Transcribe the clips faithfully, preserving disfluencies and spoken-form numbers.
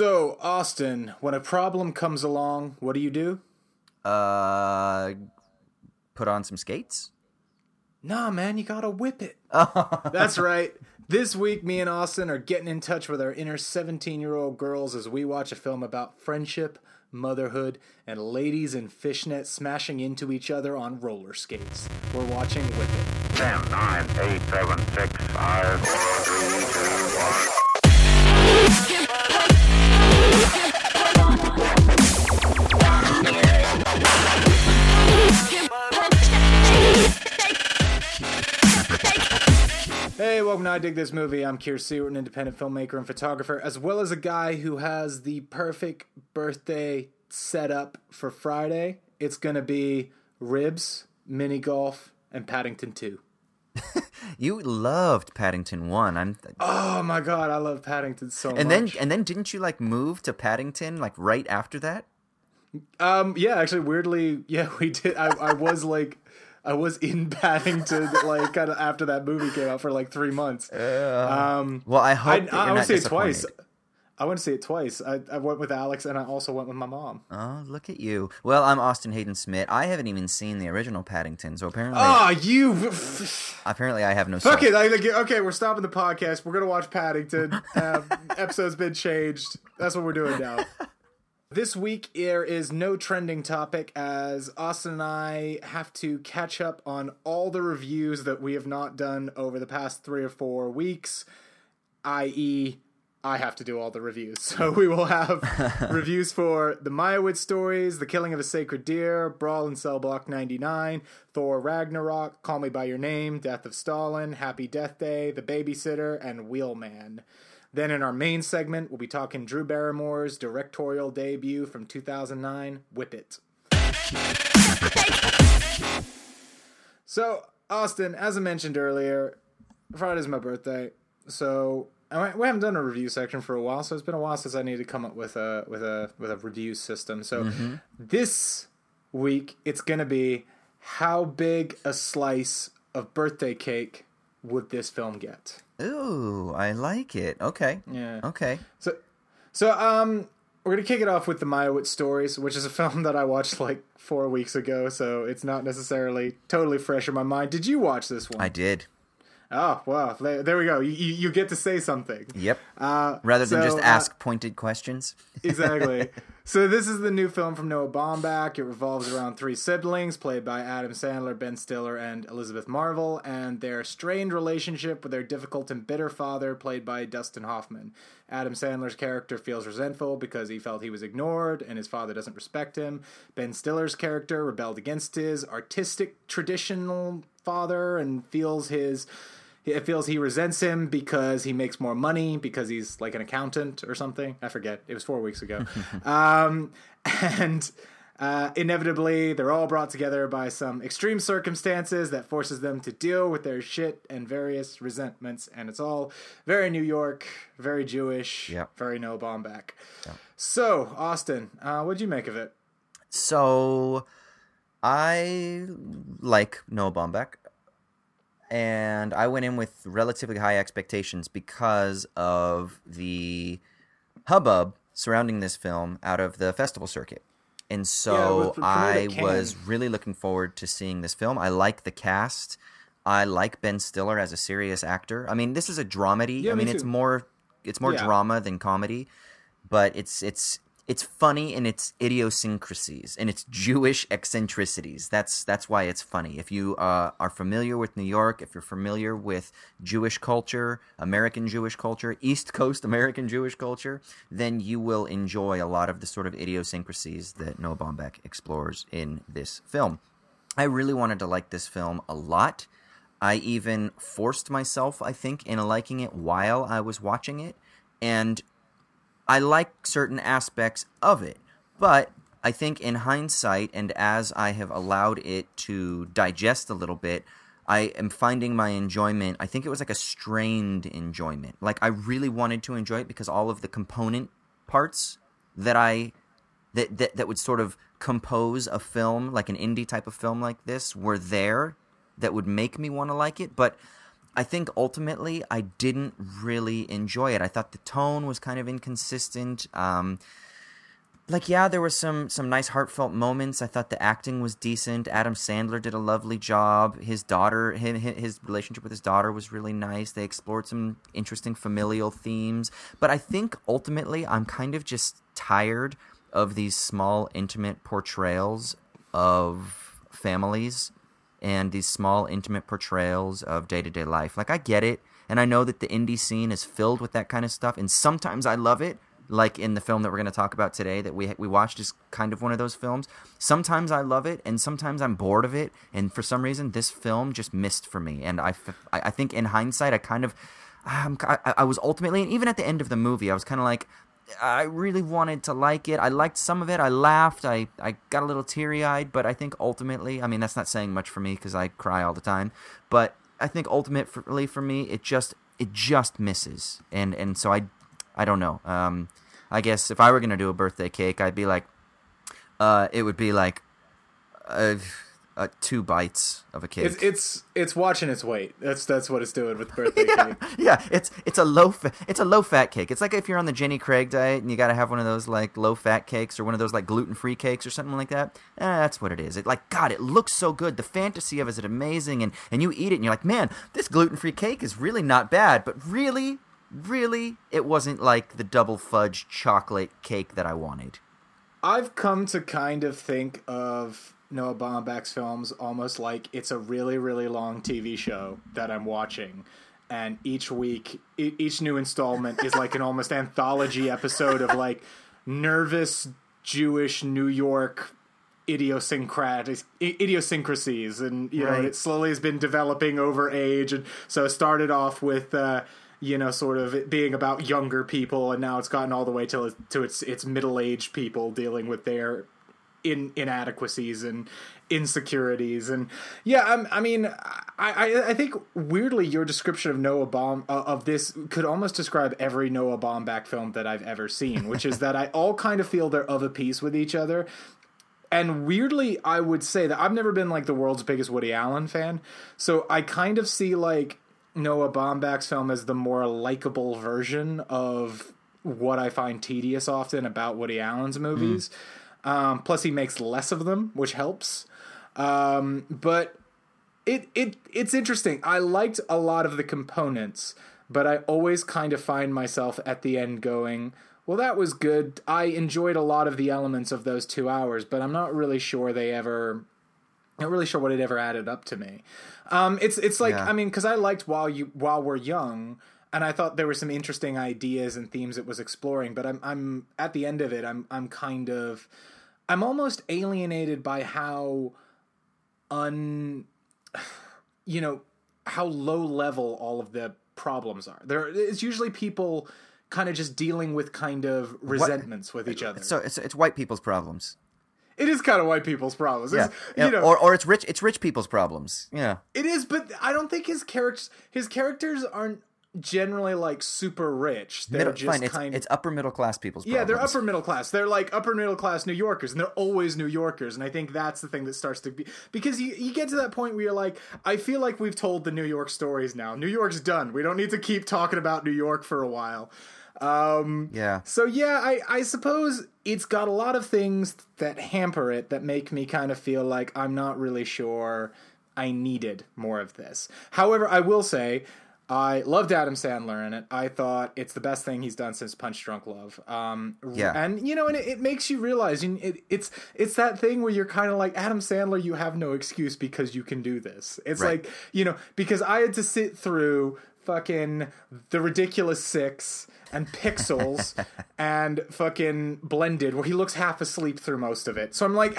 So, Austin, when a problem comes along, what do you do? Uh, put on some skates? Nah, man, you gotta whip it. That's right. This week, me and Austin are getting in touch with our inner seventeen-year-old girls as we watch a film about friendship, motherhood, and ladies in fishnets smashing into each other on roller skates. We're watching Whip It. ten, nine, eight, seven, six, five, four, three, two, one... Hey, welcome to I Dig This Movie. I'm Keir Seward, an independent filmmaker and photographer, as well as a guy who has the perfect birthday setup for Friday. It's going to be ribs, mini golf, and Paddington two. You loved Paddington one. I'm. Oh my God, I love Paddington so and much. And then, and then, didn't you like move to Paddington like right after that? Um. Yeah. Actually, weirdly, yeah, we did. I, I was like. I was in Paddington, like, kind of after that movie came out for, like, three months. Uh, um, well, I hope I, that you're I not would say it twice. I want to say it twice. I, I went with Alex, and I also went with my mom. Oh, look at you. Well, I'm Austin Hayden Smith. I haven't even seen the original Paddington, so apparently... Oh, you... Apparently, I have no... Fuck it. I, okay, we're stopping the podcast. We're going to watch Paddington. uh, episode's been changed. That's what we're doing now. This week, there is no trending topic as Austin and I have to catch up on all the reviews that we have not done over the past three or four weeks, that is, I have to do all the reviews. So we will have reviews for The Meyerowitz Stories, The Killing of a Sacred Deer, Brawl in Cell Block ninety-nine, Thor Ragnarok, Call Me By Your Name, Death of Stalin, Happy Death Day, The Babysitter, and Wheelman. Then in our main segment, we'll be talking Drew Barrymore's directorial debut from two thousand nine, Whip It. So, Austin, as I mentioned earlier, Friday's my birthday, so I, we haven't done a review section for a while, so it's been a while since I needed to come up with a with a with a review system. So mm-hmm. This week, it's going to be how big a slice of birthday cake would this film get? Ooh, I like it. Okay. Yeah. Okay. So, so um, we're going to kick it off with The Meyerowitz Stories, which is a film that I watched like four weeks ago, so it's not necessarily totally fresh in my mind. Did you watch this one? I did. Oh, wow. There we go. You, you get to say something. Yep. Uh, Rather than so, just ask uh, pointed questions. Exactly. So this is the new film from Noah Baumbach. It revolves around three siblings, played by Adam Sandler, Ben Stiller, and Elizabeth Marvel, and their strained relationship with their difficult and bitter father, played by Dustin Hoffman. Adam Sandler's character feels resentful because he felt he was ignored, and his father doesn't respect him. Ben Stiller's character rebelled against his artistic, traditional father and feels his... It feels he resents him because he makes more money, because he's like an accountant or something. I forget. It was four weeks ago. um, and uh, inevitably, they're all brought together by some extreme circumstances that forces them to deal with their shit and various resentments. And it's all very New York, very Jewish, yep. Very Noah Baumbach. Yep. So, Austin, uh, what'd you make of it? So, I like Noah Baumbach. And I went in with relatively high expectations because of the hubbub surrounding this film out of the festival circuit. And so yeah, I was really looking forward to seeing this film. I like the cast. I like Ben Stiller as a serious actor. I mean, this is a dramedy. Yeah, I mean, me it's more it's more yeah. drama than comedy, but it's it's it's funny in its idiosyncrasies, in its Jewish eccentricities. That's that's why it's funny. If you uh, are familiar with New York, if you're familiar with Jewish culture, American Jewish culture, East Coast American Jewish culture, then you will enjoy a lot of the sort of idiosyncrasies that Noah Baumbach explores in this film. I really wanted to like this film a lot. I even forced myself, I think, into liking it while I was watching it, and I like certain aspects of it, but I think in hindsight and as I have allowed it to digest a little bit, I am finding my enjoyment, I think it was like a strained enjoyment. Like I really wanted to enjoy it because all of the component parts that I that that, that would sort of compose a film, like an indie type of film like this, were there that would make me want to like it, but I think ultimately I didn't really enjoy it. I thought the tone was kind of inconsistent. Um, like, yeah, there were some some nice heartfelt moments. I thought the acting was decent. Adam Sandler did a lovely job. His daughter, his, his relationship with his daughter was really nice. They explored some interesting familial themes. But I think ultimately I'm kind of just tired of these small, intimate portrayals of families and these small, intimate portrayals of day-to-day life. Like, I get it, and I know that the indie scene is filled with that kind of stuff, and sometimes I love it, like in the film that we're going to talk about today that we we watched is kind of one of those films. Sometimes I love it, and sometimes I'm bored of it, and for some reason, this film just missed for me. And I, I think in hindsight, I kind of um, – I, I was ultimately – and even at the end of the movie, I was kind of like – I really wanted to like it. I liked some of it. I laughed. I, I got a little teary-eyed, but I think ultimately, I mean, that's not saying much for me because I cry all the time, but I think ultimately for me, it just it just misses. And and so I I don't know. Um, I guess if I were going to do a birthday cake, I'd be like, uh, it would be like uh, uh, two bites of a cake. It's it's, it's watching its weight. That's that's what it's doing with birthday yeah. cake. Yeah, it's it's a low fa- it's a low fat cake. It's like if you're on the Jenny Craig diet and you got to have one of those like low fat cakes or one of those like gluten free cakes or something like that. Eh, that's what it is. It like God, it looks so good. The fantasy of it is amazing, and, and you eat it and you're like, man, this gluten free cake is really not bad, but really, really, it wasn't like the double fudge chocolate cake that I wanted. I've come to kind of think of Noah Baumbach's films almost like it's a really, really long T V show that I'm watching. And each week, e- each new installment is like an almost anthology episode of like nervous Jewish New York idiosyncratic idiosyncrasies. And, you know, right. It slowly has been developing over age. And so it started off with, uh, you know, sort of it being about younger people. And now it's gotten all the way to, to its, its middle-aged people dealing with their in inadequacies and insecurities. And yeah, I'm, I mean, I, I, I think weirdly your description of Noah Baum uh, of this could almost describe every Noah Baumbach film that I've ever seen, which is that I all kind of feel they're of a piece with each other. And weirdly, I would say that I've never been like the world's biggest Woody Allen fan. So I kind of see like Noah Baumbach's film as the more likable version of what I find tedious often about Woody Allen's movies. Mm. Um, plus he makes less of them, which helps. Um, but it, it, it's interesting. I liked a lot of the components, but I always kind of find myself at the end going, well, that was good. I enjoyed a lot of the elements of those two hours, but I'm not really sure they ever, I'm not really sure what it ever added up to me. Um, it's, it's like, yeah. I mean, cause I liked While You, While We're Young, and I thought there were some interesting ideas and themes it was exploring, but I'm I'm at the end of it, I'm I'm kind of I'm almost alienated by how un you know, how low level all of the problems are. There it's usually people kind of just dealing with kind of resentments what? with each other. So it's it's white people's problems. It is kind of white people's problems, yeah. yeah. You know, or or it's rich it's rich people's problems. Yeah, it is, but I don't think his characters his characters aren't generally like super rich. They're middle, just fine. It's, kind of, it's upper middle class people's problems. Yeah, they're upper middle class. They're like upper middle class New Yorkers, and they're always New Yorkers. And I think that's the thing that starts to be, because you, you get to that point where you're like, I feel like we've told the New York stories now. New York's done. We don't need to keep talking about New York for a while. Um, yeah. So yeah, I, I suppose it's got a lot of things that hamper it that make me kind of feel like I'm not really sure I needed more of this. However, I will say, I loved Adam Sandler in it. I thought it's the best thing he's done since Punch Drunk Love. Um, yeah. And, you know, and it, it makes you realize you, it, it's it's that thing where you're kind of like, Adam Sandler, you have no excuse because you can do this. It's right. Like, you know, because I had to sit through fucking The Ridiculous Six and Pixels and fucking Blended, where he looks half asleep through most of it. So I'm like,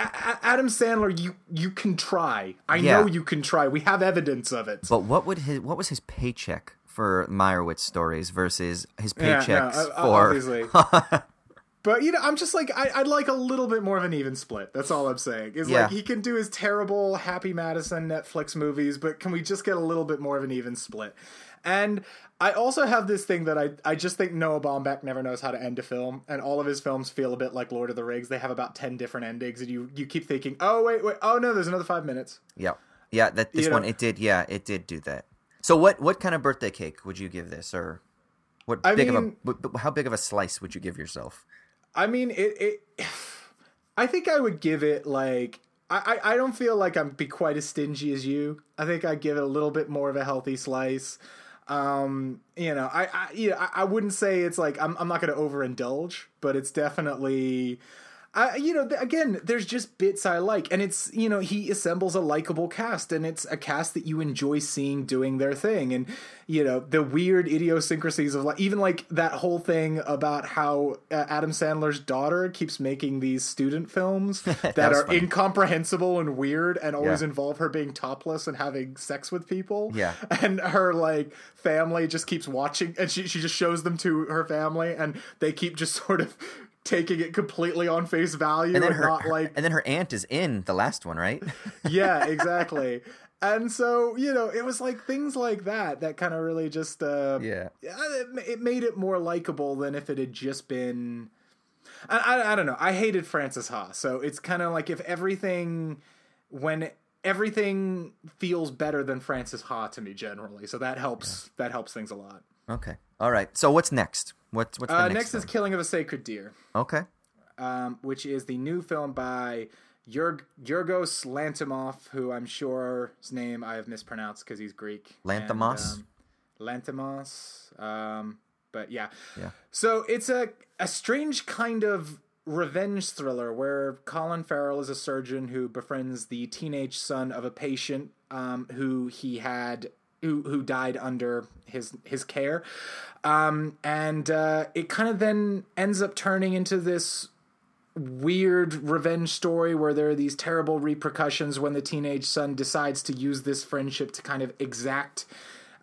Adam Sandler, you you can try. I yeah. know you can try. We have evidence of it. But what would his what was his paycheck for Meyerowitz stories versus his paychecks yeah, no, for? Obviously. But, you know, I'm just like, I, I'd like a little bit more of an even split. That's all I'm saying. It's yeah. like, he can do his terrible Happy Madison Netflix movies, but can we just get a little bit more of an even split? And I also have this thing that I, I just think Noah Baumbach never knows how to end a film, and all of his films feel a bit like Lord of the Rings. They have about ten different endings, and you, you keep thinking, oh, wait, wait, oh, no, there's another five minutes. Yeah. Yeah, that this you one, know. it did, yeah, it did do that. So what, what kind of birthday cake would you give this, or what I big mean, of a how big of a slice would you give yourself? I mean, it. it I think I would give it like I, I don't feel like I'm be quite as stingy as you. I think I'd give it a little bit more of a healthy slice. Um, you know, I I, you know, I I wouldn't say it's like I'm I'm not going to overindulge, but it's definitely. I, you know, again, there's just bits I like, and it's, you know, he assembles a likable cast, and it's a cast that you enjoy seeing doing their thing. And, you know, the weird idiosyncrasies of like, even like that whole thing about how uh, Adam Sandler's daughter keeps making these student films that, that are funny. Incomprehensible and weird and always yeah. involve her being topless and having sex with people. Yeah. And her like family just keeps watching, and she, she just shows them to her family, and they keep just sort of taking it completely on face value, and, and her, not like... Her, and then her aunt is in the last one, right? Yeah, exactly. And so, you know, it was like things like that that kind of really just... Uh, yeah. It, it made it more likable than if it had just been... I, I, I don't know. I hated Frances Ha, so it's kind of like if everything... When everything feels better than Frances Ha to me generally, so that helps, yeah. that helps things a lot. Okay. All right. So what's next? What's what's the uh, next? Next is Killing of a Sacred Deer. Okay. Um, which is the new film by Yorg- Yorgos Lanthimos, who I'm sure his name I have mispronounced because he's Greek. Lanthimos. Um, Lanthimos. Um, but yeah. Yeah. So it's a a strange kind of revenge thriller where Colin Farrell is a surgeon who befriends the teenage son of a patient um, who he had. Who, who died under his his care, um, and uh, it kind of then ends up turning into this weird revenge story where there are these terrible repercussions when the teenage son decides to use this friendship to kind of exact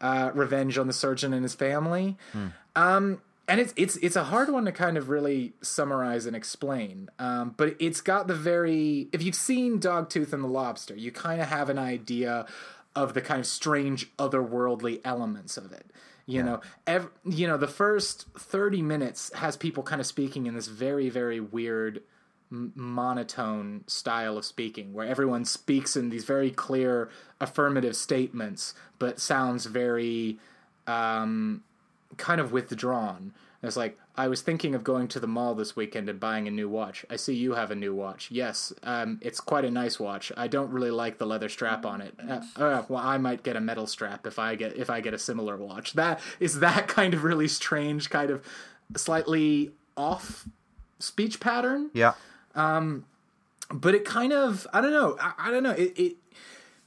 uh, revenge on the surgeon and his family. Hmm. Um, and it's it's it's a hard one to kind of really summarize and explain, um, but it's got the very if you've seen Dogtooth and the Lobster, you kind of have an idea of the kind of strange otherworldly elements of it. You yeah. know, ev- you know, the first thirty minutes has people kind of speaking in this very, very weird m- monotone style of speaking where everyone speaks in these very clear affirmative statements, but sounds very um, kind of withdrawn. And it's like, I was thinking of going to the mall this weekend and buying a new watch. I see you have a new watch. Yes, um, it's quite a nice watch. I don't really like the leather strap on it. Uh, uh, well, I might get a metal strap if I get if I get a similar watch. That is that kind of really strange, kind of slightly off speech pattern. Yeah. Um, but it kind of I don't know I, I don't know it. it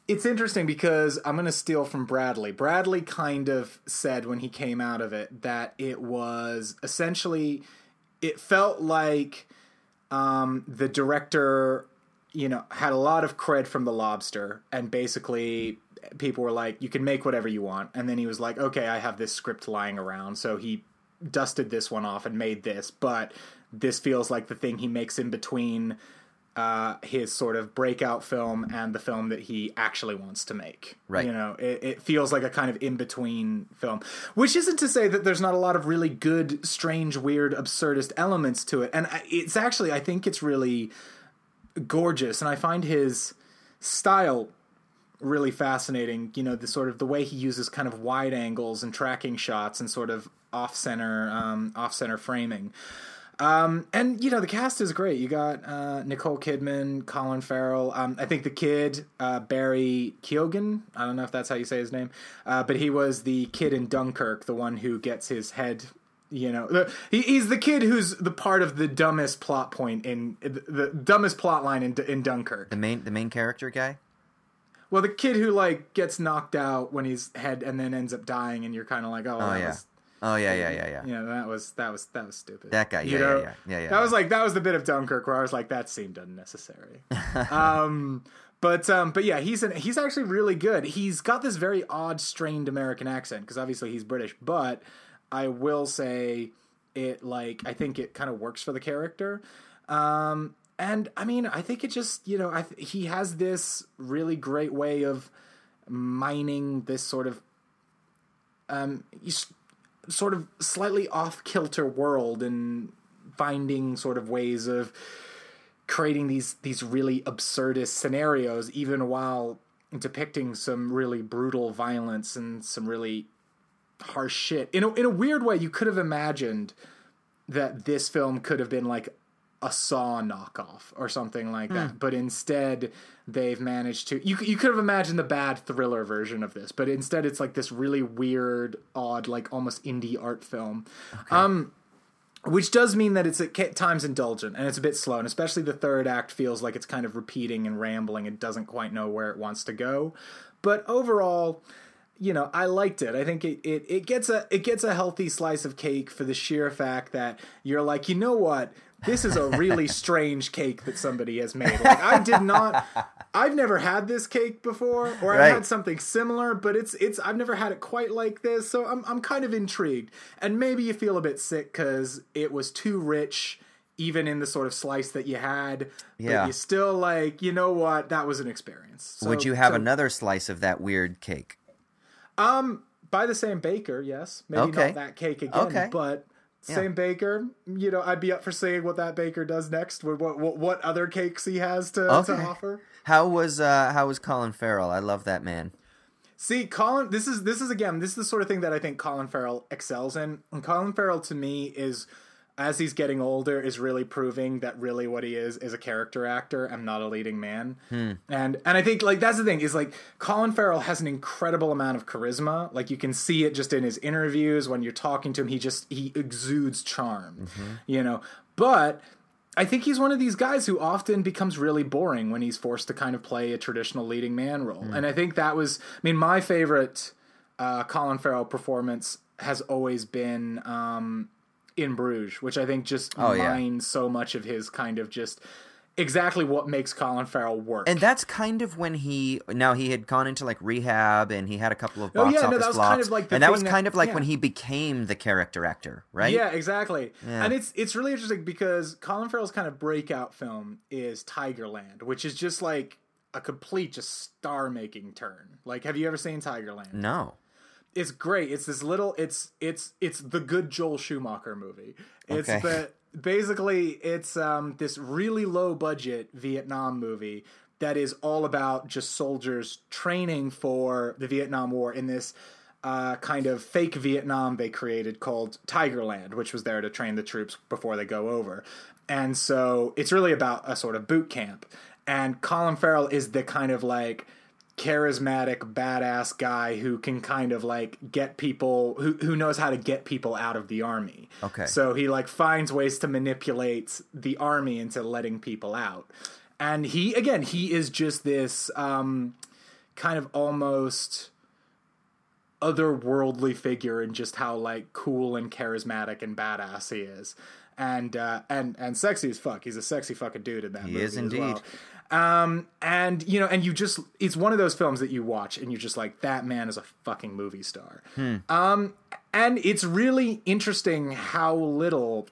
It's interesting because I'm going to steal from Bradley. Bradley kind of said when he came out of it that it was essentially, it felt like um, the director, you know, had a lot of cred from The Lobster, and basically people were like, you can make whatever you want. And then he was like, okay, I have this script lying around. So he dusted this one off and made this, but this feels like the thing he makes in between uh his sort of breakout film and the film that he actually wants to make. Right. You know, it, it feels like a kind of in-between film, which isn't to say that there's not a lot of really good, strange, weird, absurdist elements to it. And it's actually, I think it's really gorgeous. And I find his style really fascinating. You know, the sort of the way he uses kind of wide angles and tracking shots and sort of off-center, um, off-center framing. Um, and, you know, the cast is great. You got uh, Nicole Kidman, Colin Farrell. Um, I think the kid, uh, Barry Keoghan, I don't know if that's how you say his name, uh, but he was the kid in Dunkirk, the one who gets his head, you know. He, he's the kid who's the part of the dumbest plot point in, the, the dumbest plot line in, in Dunkirk. The main, the main character guy? Well, the kid who, like, gets knocked out when he's head and then ends up dying, and you're kind of like, oh, oh yeah. Was, Oh yeah, yeah, yeah, yeah. Yeah, that was that was that was stupid. That guy, yeah, you know, yeah, yeah, yeah, yeah. That yeah. was like that was the bit of Dunkirk where I was like, that seemed unnecessary. um, but um, but yeah, he's an, he's actually really good. He's got this very odd, strained American accent because obviously he's British. But I will say it like I think it kind of works for the character. Um, and I mean, I think it just you know I, he has this really great way of mining this sort of um. You, sort of slightly off-kilter world and finding sort of ways of creating these these really absurdist scenarios, even while depicting some really brutal violence and some really harsh shit. In a, in a weird way, you could have imagined that this film could have been like a Saw knockoff or something like that. Mm. But instead they've managed to, you you could have imagined the bad thriller version of this, but instead it's like this really weird, odd, like almost indie art film. Okay. Um, which does mean that it's at times indulgent and it's a bit slow, and especially the third act feels like it's kind of repeating and rambling. It doesn't quite know where it wants to go, but overall, you know, I liked it. I think it, it, it gets a, it gets a healthy slice of cake for the sheer fact that you're like, you know what? This is a really strange cake that somebody has made. Like, I did not, I've never had this cake before, or right. I've had something similar, but it's, it's, I've never had it quite like this. So I'm, I'm kind of intrigued, and maybe you feel a bit sick because it was too rich, even in the sort of slice that you had, yeah. But you still like, you know what? That was an experience. So, would you have so, another slice of that weird cake? Um, by the same baker. Yes. Maybe okay. not that cake again, okay. but same yeah. baker, you know, I'd be up for seeing what that baker does next, what what, what other cakes he has to, okay. to offer. How was uh, how was Colin Farrell? I love that man. See, Colin, this is this is again, this is the sort of thing that I think Colin Farrell excels in. And Colin Farrell to me is, as he's getting older, is really proving that really what he is is a character actor and not a leading man. Hmm. And and I think like that's the thing is like Colin Farrell has an incredible amount of charisma. Like you can see it just in his interviews when you're talking to him. He just he exudes charm, mm-hmm. you know. But I think he's one of these guys who often becomes really boring when he's forced to kind of play a traditional leading man role. Hmm. And I think that was I mean my favorite uh, Colin Farrell performance has always been. Um, In Bruges, which I think just oh, mines yeah. so much of his kind of just exactly what makes Colin Farrell work. And that's kind of when he now he had gone into like rehab and he had a couple of box oh, yeah, office no, that was flops, kind of like the and that was kind that, of like yeah. when he became the character actor, right? Yeah, exactly. Yeah. And it's it's really interesting because Colin Farrell's kind of breakout film is Tigerland, which is just like a complete just star-making turn. Like, have you ever seen Tigerland? No. It's great. It's this little, it's, it's, it's the good Joel Schumacher movie. It's okay. the, basically it's, um, this really low budget Vietnam movie that is all about just soldiers training for the Vietnam War in this, uh, kind of fake Vietnam they created called Tigerland, which was there to train the troops before they go over. And so it's really about a sort of boot camp, and Colin Farrell is the kind of like, charismatic badass guy who can kind of like get people who, who knows how to get people out of the army. Okay. So he like finds ways to manipulate the army into letting people out. And he, again, he is just this um, kind of almost otherworldly figure in just how like cool and charismatic and badass he is. And, uh, and, and sexy as fuck. He's a sexy fucking dude in that movie. He is indeed. As well. Um, and you know, and you just, it's one of those films that you watch and you're just like, that man is a fucking movie star. Hmm. Um, and it's really interesting how little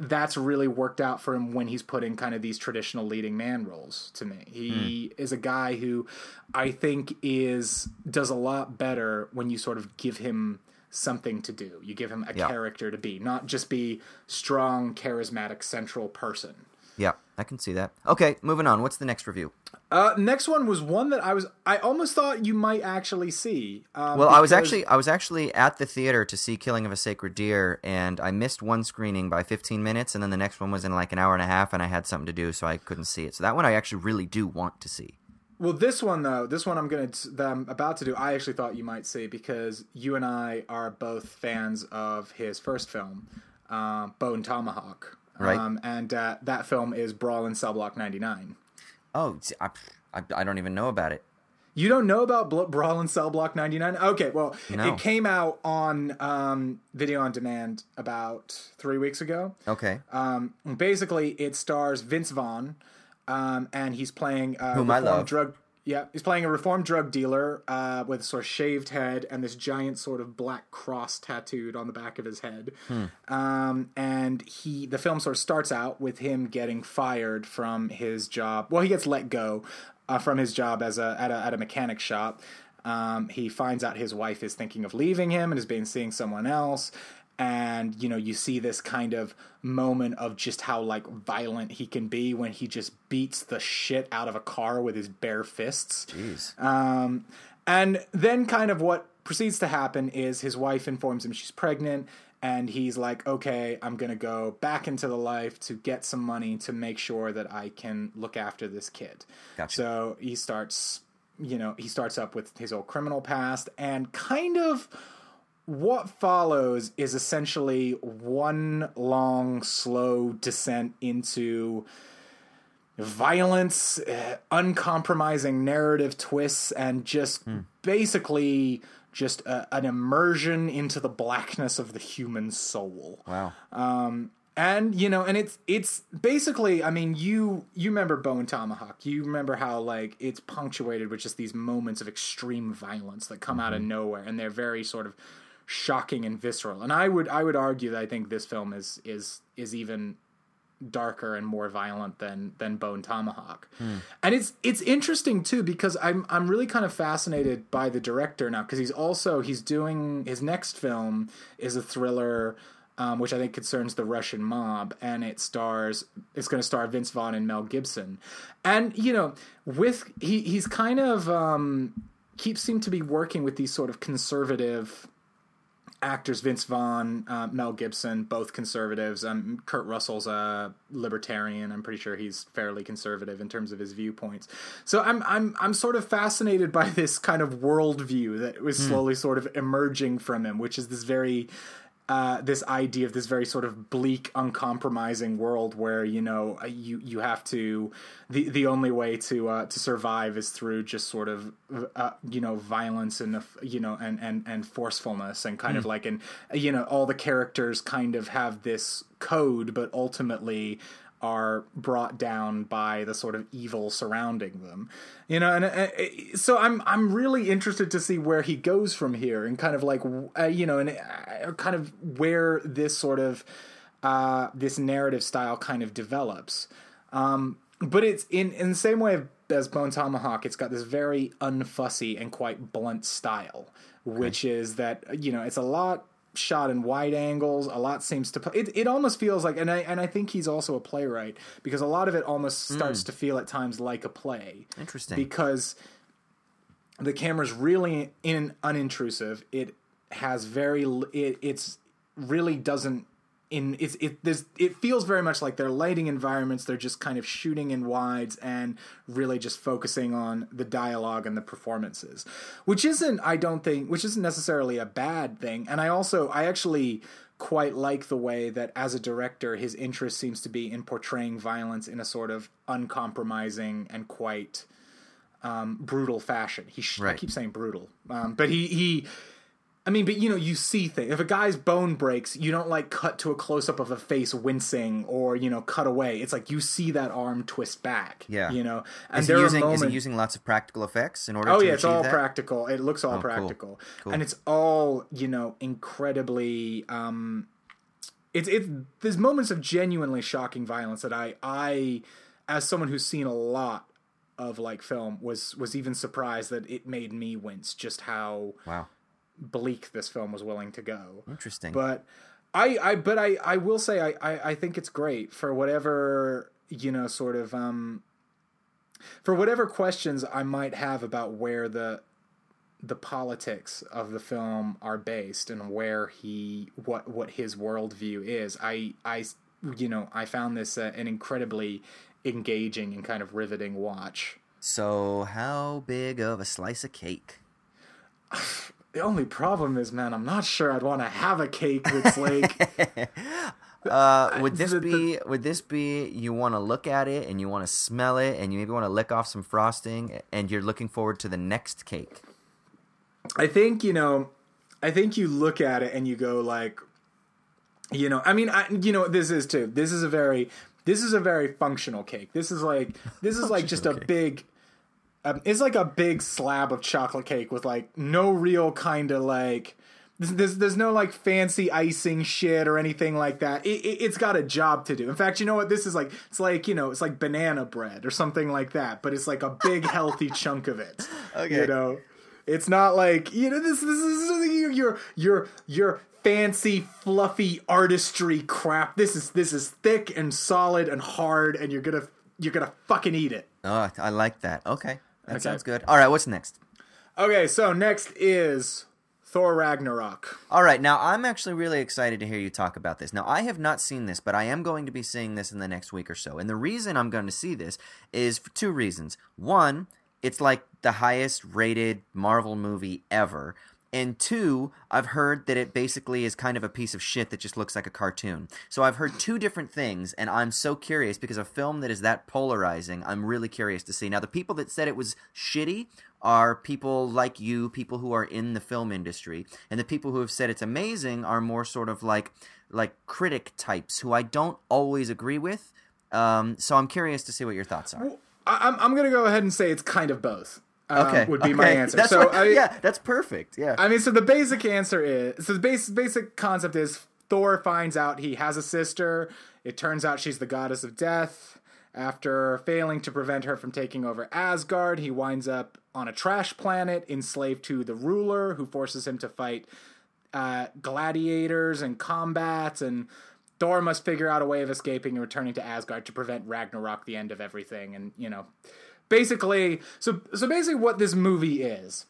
that's really worked out for him when he's put in kind of these traditional leading man roles to me. He hmm. is a guy who I think is, does a lot better when you sort of give him something to do. You give him a yeah. character to be, not just be strong, charismatic, central person. Yeah, I can see that. Okay, moving on. What's the next review? Uh, next one was one that I was I almost thought you might actually see. Um, well, because... I was actually I was actually at the theater to see Killing of a Sacred Deer, and I missed one screening by fifteen minutes, and then the next one was in like an hour and a half, and I had something to do, so I couldn't see it. So that one I actually really do want to see. Well, this one though, this one I'm gonna that I'm about to do, I actually thought you might see because you and I are both fans of his first film, uh, Bone Tomahawk. Right. Um, and uh, that film is Brawl in Cell Block ninety-nine. Oh, I, I, I don't even know about it. You don't know about Bl- Brawl in Cell Block ninety-nine? Okay, well, no. It came out on um, Video On Demand about three weeks ago. Okay. Um, basically, it stars Vince Vaughn, um, and he's playing a Whom I love. drug. Yeah, he's playing a reformed drug dealer uh, with a sort of shaved head and this giant sort of black cross tattooed on the back of his head. Hmm. Um, and he, the film sort of starts out with him getting fired from his job. Well, he gets let go uh, from his job as a at a, at a mechanic shop. Um, he finds out his wife is thinking of leaving him and has been seeing someone else. And, you know, you see this kind of moment of just how, like, violent he can be when he just beats the shit out of a car with his bare fists. Jeez. Um, and then kind of what proceeds to happen is his wife informs him she's pregnant, and he's like, okay, I'm going to go back into the life to get some money to make sure that I can look after this kid. Gotcha. So he starts, you know, he starts up with his old criminal past, and kind of... what follows is essentially one long, slow descent into violence, uh, uncompromising narrative twists, and just mm. basically just a, an immersion into the blackness of the human soul. Wow. Um, and, you know, and it's it's basically, I mean, you you remember Bo and Tomahawk. You remember how, like, it's punctuated with just these moments of extreme violence that come mm-hmm. out of nowhere, and they're very sort of shocking and visceral. And I would I would argue that I think this film is is is even darker and more violent than than Bone Tomahawk. Mm. And it's it's interesting too, because I'm I'm really kind of fascinated by the director now, because he's also he's doing his next film is a thriller, um, which I think concerns the Russian mob, and it stars it's going to star Vince Vaughn and Mel Gibson. And you know, with he he's kind of um, keeps seem to be working with these sort of conservative actors, Vince Vaughn, uh, Mel Gibson, both conservatives. Um, Kurt Russell's a libertarian. I'm pretty sure he's fairly conservative in terms of his viewpoints. So I'm I'm I'm sort of fascinated by this kind of worldview that was slowly mm. sort of emerging from him, which is this very uh, this idea of this very sort of bleak, uncompromising world where, you know, you you have to the the only way to uh, to survive is through just sort of uh, you know, violence and, you know, and and and forcefulness and kind mm. of like, and, you know, all the characters kind of have this code, but ultimately are brought down by the sort of evil surrounding them, you know. And uh, so I'm I'm really interested to see where he goes from here, and kind of like uh, you know, and uh, kind of where this sort of uh, this narrative style kind of develops. Um, but it's in in the same way as Bone Tomahawk, it's got this very unfussy and quite blunt style, which okay. is that, you know, it's a lot shot in wide angles. A lot seems to it, it almost feels like, and I and I think he's also a playwright, because a lot of it almost starts mm. to feel at times like a play. Interesting. Because the camera's really in unintrusive. It has very it it's really doesn't in it's it there's it feels very much like their lighting environments. They're just kind of shooting in wides and really just focusing on the dialogue and the performances, which isn't I don't think which isn't necessarily a bad thing. And I also I actually quite like the way that, as a director, his interest seems to be in portraying violence in a sort of uncompromising and quite um, brutal fashion. He sh- right. I keep saying brutal, um, but he he. I mean, but, you know, you see things. If a guy's bone breaks, you don't, like, cut to a close-up of a face wincing or, you know, cut away. It's like you see that arm twist back, yeah. you know. And is, there he using, moment... is he using lots of practical effects in order oh, to yeah, achieve that? Oh, yeah, it's all practical. It looks all oh, practical. Cool. Cool. And it's all, you know, incredibly um, – it's, it's, there's moments of genuinely shocking violence that I, I, as someone who's seen a lot of, like, film, was was even surprised that it made me wince just how – wow. bleak this film was willing to go. Interesting. But I, I but I, I will say I, I, I think it's great for whatever, you know, sort of um for whatever questions I might have about where the the politics of the film are based and where he what what his worldview is. I I you know, I found this uh, an incredibly engaging and kind of riveting watch. So how big of a slice of cake? The only problem is, man, I'm not sure I'd want to have a cake that's like. uh, would this be? Would this be? You want to look at it and you want to smell it and you maybe want to lick off some frosting and you're looking forward to the next cake. I think you know. I think you look at it and you go like, you know. I mean, I, you know what this is too. This is a very. This is a very functional cake. This is like. This is like just a big. Um, it's like a big slab of chocolate cake with like no real kind of like there's there's no like fancy icing shit or anything like that. It, it, it's got a job to do. In fact, you know what this is like? It's like, you know, it's like banana bread or something like that, but it's like a big healthy chunk of it. Okay. You know, it's not like, you know, this this is something you hear your your your fancy, fluffy artistry crap. This is this is thick and solid and hard, and you're gonna you're gonna fucking eat it. Oh, I like that. Okay, that okay. sounds good. All right, what's next? Okay, so next is Thor Ragnarok. All right, now I'm actually really excited to hear you talk about this. Now, I have not seen this, but I am going to be seeing this in the next week or so. And the reason I'm going to see this is for two reasons. One, it's like the highest rated Marvel movie ever. And two, I've heard that it basically is kind of a piece of shit that just looks like a cartoon. So I've heard two different things, and I'm so curious because a film that is that polarizing, I'm really curious to see. Now, the people that said it was shitty are people like you, people who are in the film industry. And the people who have said it's amazing are more sort of like like critic types who I don't always agree with. Um, so I'm curious to see what your thoughts are. Well, I'm, I'm going to go ahead and say it's kind of both. Um, okay. Would be okay. my answer. That's so what, I, yeah, that's perfect. Yeah. I mean, so the basic answer is so the base, basic concept is Thor finds out he has a sister. It turns out she's the goddess of death. After failing to prevent her from taking over Asgard, he winds up on a trash planet, enslaved to the ruler, who forces him to fight uh, gladiators and combats. And Thor must figure out a way of escaping and returning to Asgard to prevent Ragnarok, the end of everything. And you know. Basically, so so basically what this movie is,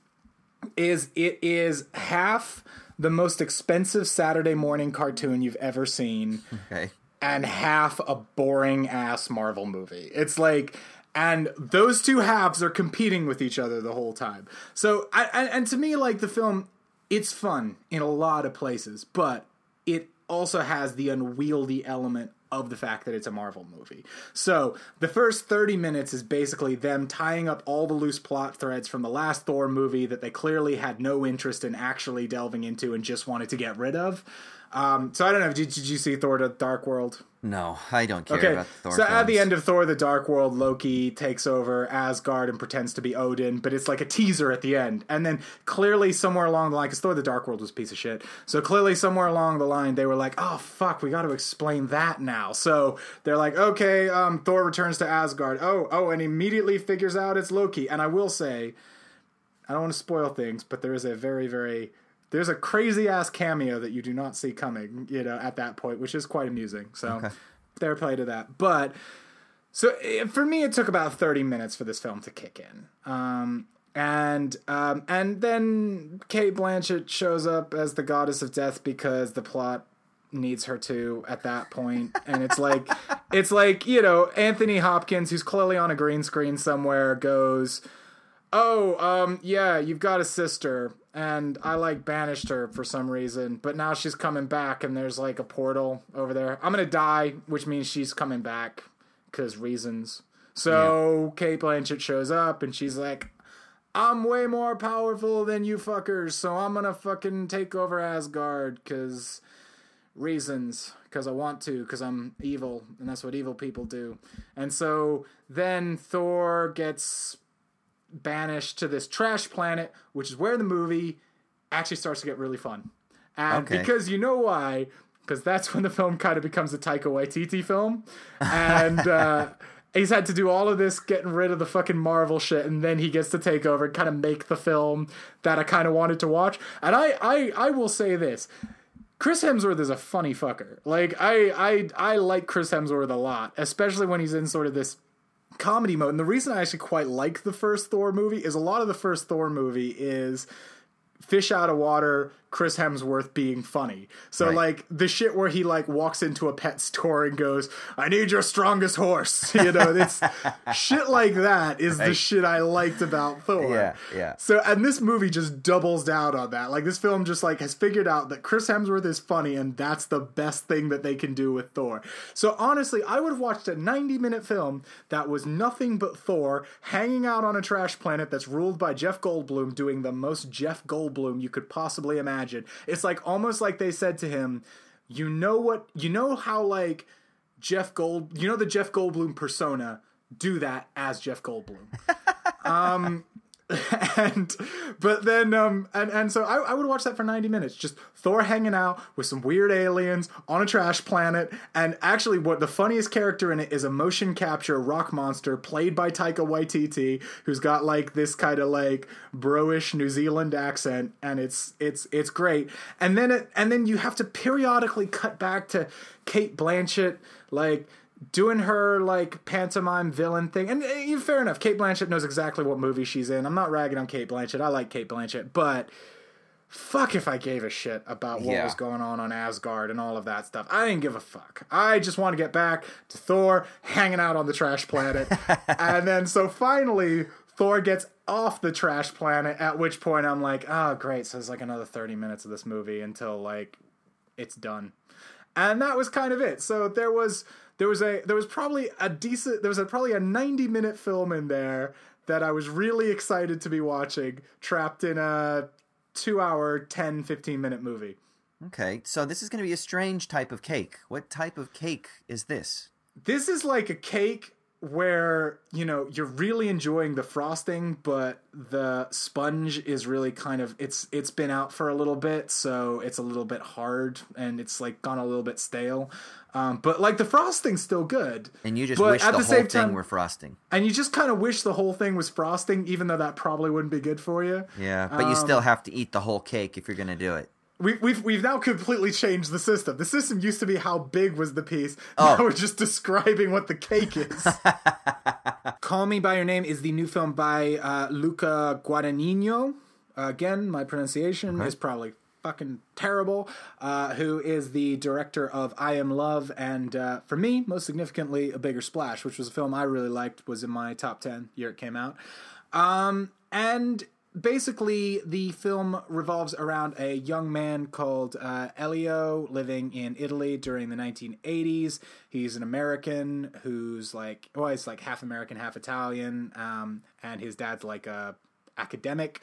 is it is half the most expensive Saturday morning cartoon you've ever seen, okay, and half a boring-ass Marvel movie. It's like, and those two halves are competing with each other the whole time. So, I, and, and to me, like, the film, it's fun in a lot of places, but it also has the unwieldy element of the fact that it's a Marvel movie. So the first thirty minutes is basically them tying up all the loose plot threads from the last Thor movie that they clearly had no interest in actually delving into and just wanted to get rid of. Um, so I don't know, did, did you see Thor the Dark World? No, I don't care okay. about Thor. So films. At the end of Thor the Dark World, Loki takes over Asgard and pretends to be Odin, but it's like a teaser at the end. And then clearly somewhere along the line, because Thor the Dark World was a piece of shit, so clearly somewhere along the line they were like, oh fuck, we got to explain that now. So they're like, okay, um, Thor returns to Asgard. Oh, oh, and immediately figures out it's Loki. And I will say, I don't want to spoil things, but there is a very, very... There's a crazy-ass cameo that you do not see coming, you know, at that point, which is quite amusing. So, okay. Fair play to that. But, so, it, for me, it took about thirty minutes for this film to kick in. Um, and um, and then Cate Blanchett shows up as the goddess of death because the plot needs her to at that point. And it's like, it's like, you know, Anthony Hopkins, who's clearly on a green screen somewhere, goes... Oh, um, yeah, you've got a sister, and I, like, banished her for some reason, but now she's coming back, and there's, like, a portal over there. I'm gonna die, which means she's coming back, because reasons. So, yeah. Cate Blanchett shows up, and she's like, I'm way more powerful than you fuckers, so I'm gonna fucking take over Asgard, because reasons, because I want to, because I'm evil, and that's what evil people do. And so, then Thor gets... banished to this trash planet, which is where the movie actually starts to get really fun. And okay. because you know why? Because that's when the film kind of becomes a Taika Waititi film. And uh, he's had to do all of this getting rid of the fucking Marvel shit, and then he gets to take over and kind of make the film that I kind of wanted to watch. And I, I, I will say this. Chris Hemsworth is a funny fucker. Like, I, I, I like Chris Hemsworth a lot, especially when he's in sort of this comedy mode. And the reason I actually quite like the first Thor movie is a lot of the first Thor movie is fish out of water, Chris Hemsworth being funny. So right. like the shit where he like walks into a pet store and goes, I need your strongest horse. You know, it's shit like that is right. the shit I liked about Thor. Yeah, yeah. So, and this movie just doubles down on that. Like this film just like has figured out that Chris Hemsworth is funny and that's the best thing that they can do with Thor. So honestly, I would have watched a ninety minute film that was nothing but Thor hanging out on a trash planet that's ruled by Jeff Goldblum doing the most Jeff Goldblum Bloom you could possibly imagine. It's like almost like they said to him, you know what, you know how like Jeff Gold, you know the Jeff Goldblum persona, do that as Jeff Goldblum. um and but then um and and so I, I would watch that for ninety minutes, just Thor hanging out with some weird aliens on a trash planet. And actually, what the funniest character in it is a motion capture rock monster played by Taika Waititi, who's got like this kind of like bro-ish New Zealand accent, and it's it's it's great. And then it, and then you have to periodically cut back to Kate Blanchett like doing her like pantomime villain thing. And uh, fair enough, Kate Blanchett knows exactly what movie she's in. I'm not ragging on Kate Blanchett. I like Kate Blanchett, but fuck if I gave a shit about what yeah. was going on on Asgard and all of that stuff. I didn't give a fuck. I just want to get back to Thor hanging out on the trash planet. And then so finally Thor gets off the trash planet, at which point I'm like, oh great, so there's like another thirty minutes of this movie until like it's done. And that was kind of it. So there was There was a there was probably a decent there was a, probably a ninety minute film in there that I was really excited to be watching, trapped in a two hour ten fifteen minute movie. Okay, so this is going to be a strange type of cake. What type of cake is this? This is like a cake where, you know, you're really enjoying the frosting, but the sponge is really kind of it's it's been out for a little bit, so it's a little bit hard and it's like gone a little bit stale. Um, but like the frosting's still good, and you just but wish at the, the whole same time, thing were frosting, and you just kind of wish the whole thing was frosting, even though that probably wouldn't be good for you. Yeah, but um, you still have to eat the whole cake if you're going to do it. We, we've we've now completely changed the system. The system used to be how big was the piece. Oh. Now we're just describing what the cake is. Call Me By Your Name is the new film by uh, Luca Guadagnino. Uh, again, my pronunciation okay. is probably fucking terrible, uh, who is the director of I Am Love and, uh, for me, most significantly, A Bigger Splash, which was a film I really liked, was in my top ten year it came out. Um, and basically, the film revolves around a young man called uh, Elio living in Italy during the nineteen eighties. He's an American who's like, well, he's like half American, half Italian, um, and his dad's like a academic.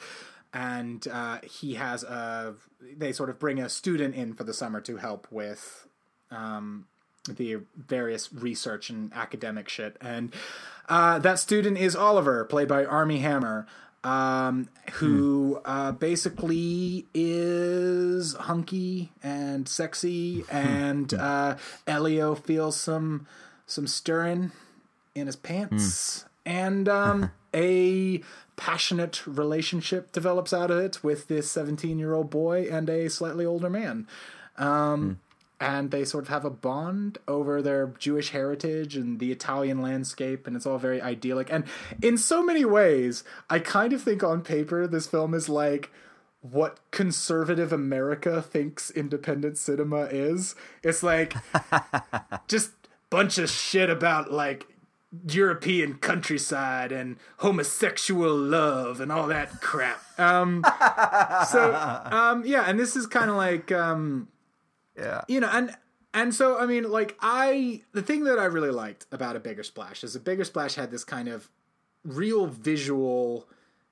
And uh, he has a, they sort of bring a student in for the summer to help with um, the various research and academic shit. And uh, that student is Oliver, played by Armie Hammer, um, who hmm. uh, basically is hunky and sexy. And uh, Elio feels some, some stirring in his pants. Hmm. And um, a passionate relationship develops out of it with this seventeen-year-old boy and a slightly older man. Um, mm. And they sort of have a bond over their Jewish heritage and the Italian landscape, and it's all very idyllic. And in so many ways, I kind of think on paper this film is like what conservative America thinks independent cinema is. It's like just bunch of shit about like European countryside and homosexual love and all that crap. Um, so, um, yeah, and this is kind of like, um, yeah, you know, and and so I mean, like, I the thing that I really liked about A Bigger Splash is A Bigger Splash had this kind of real visual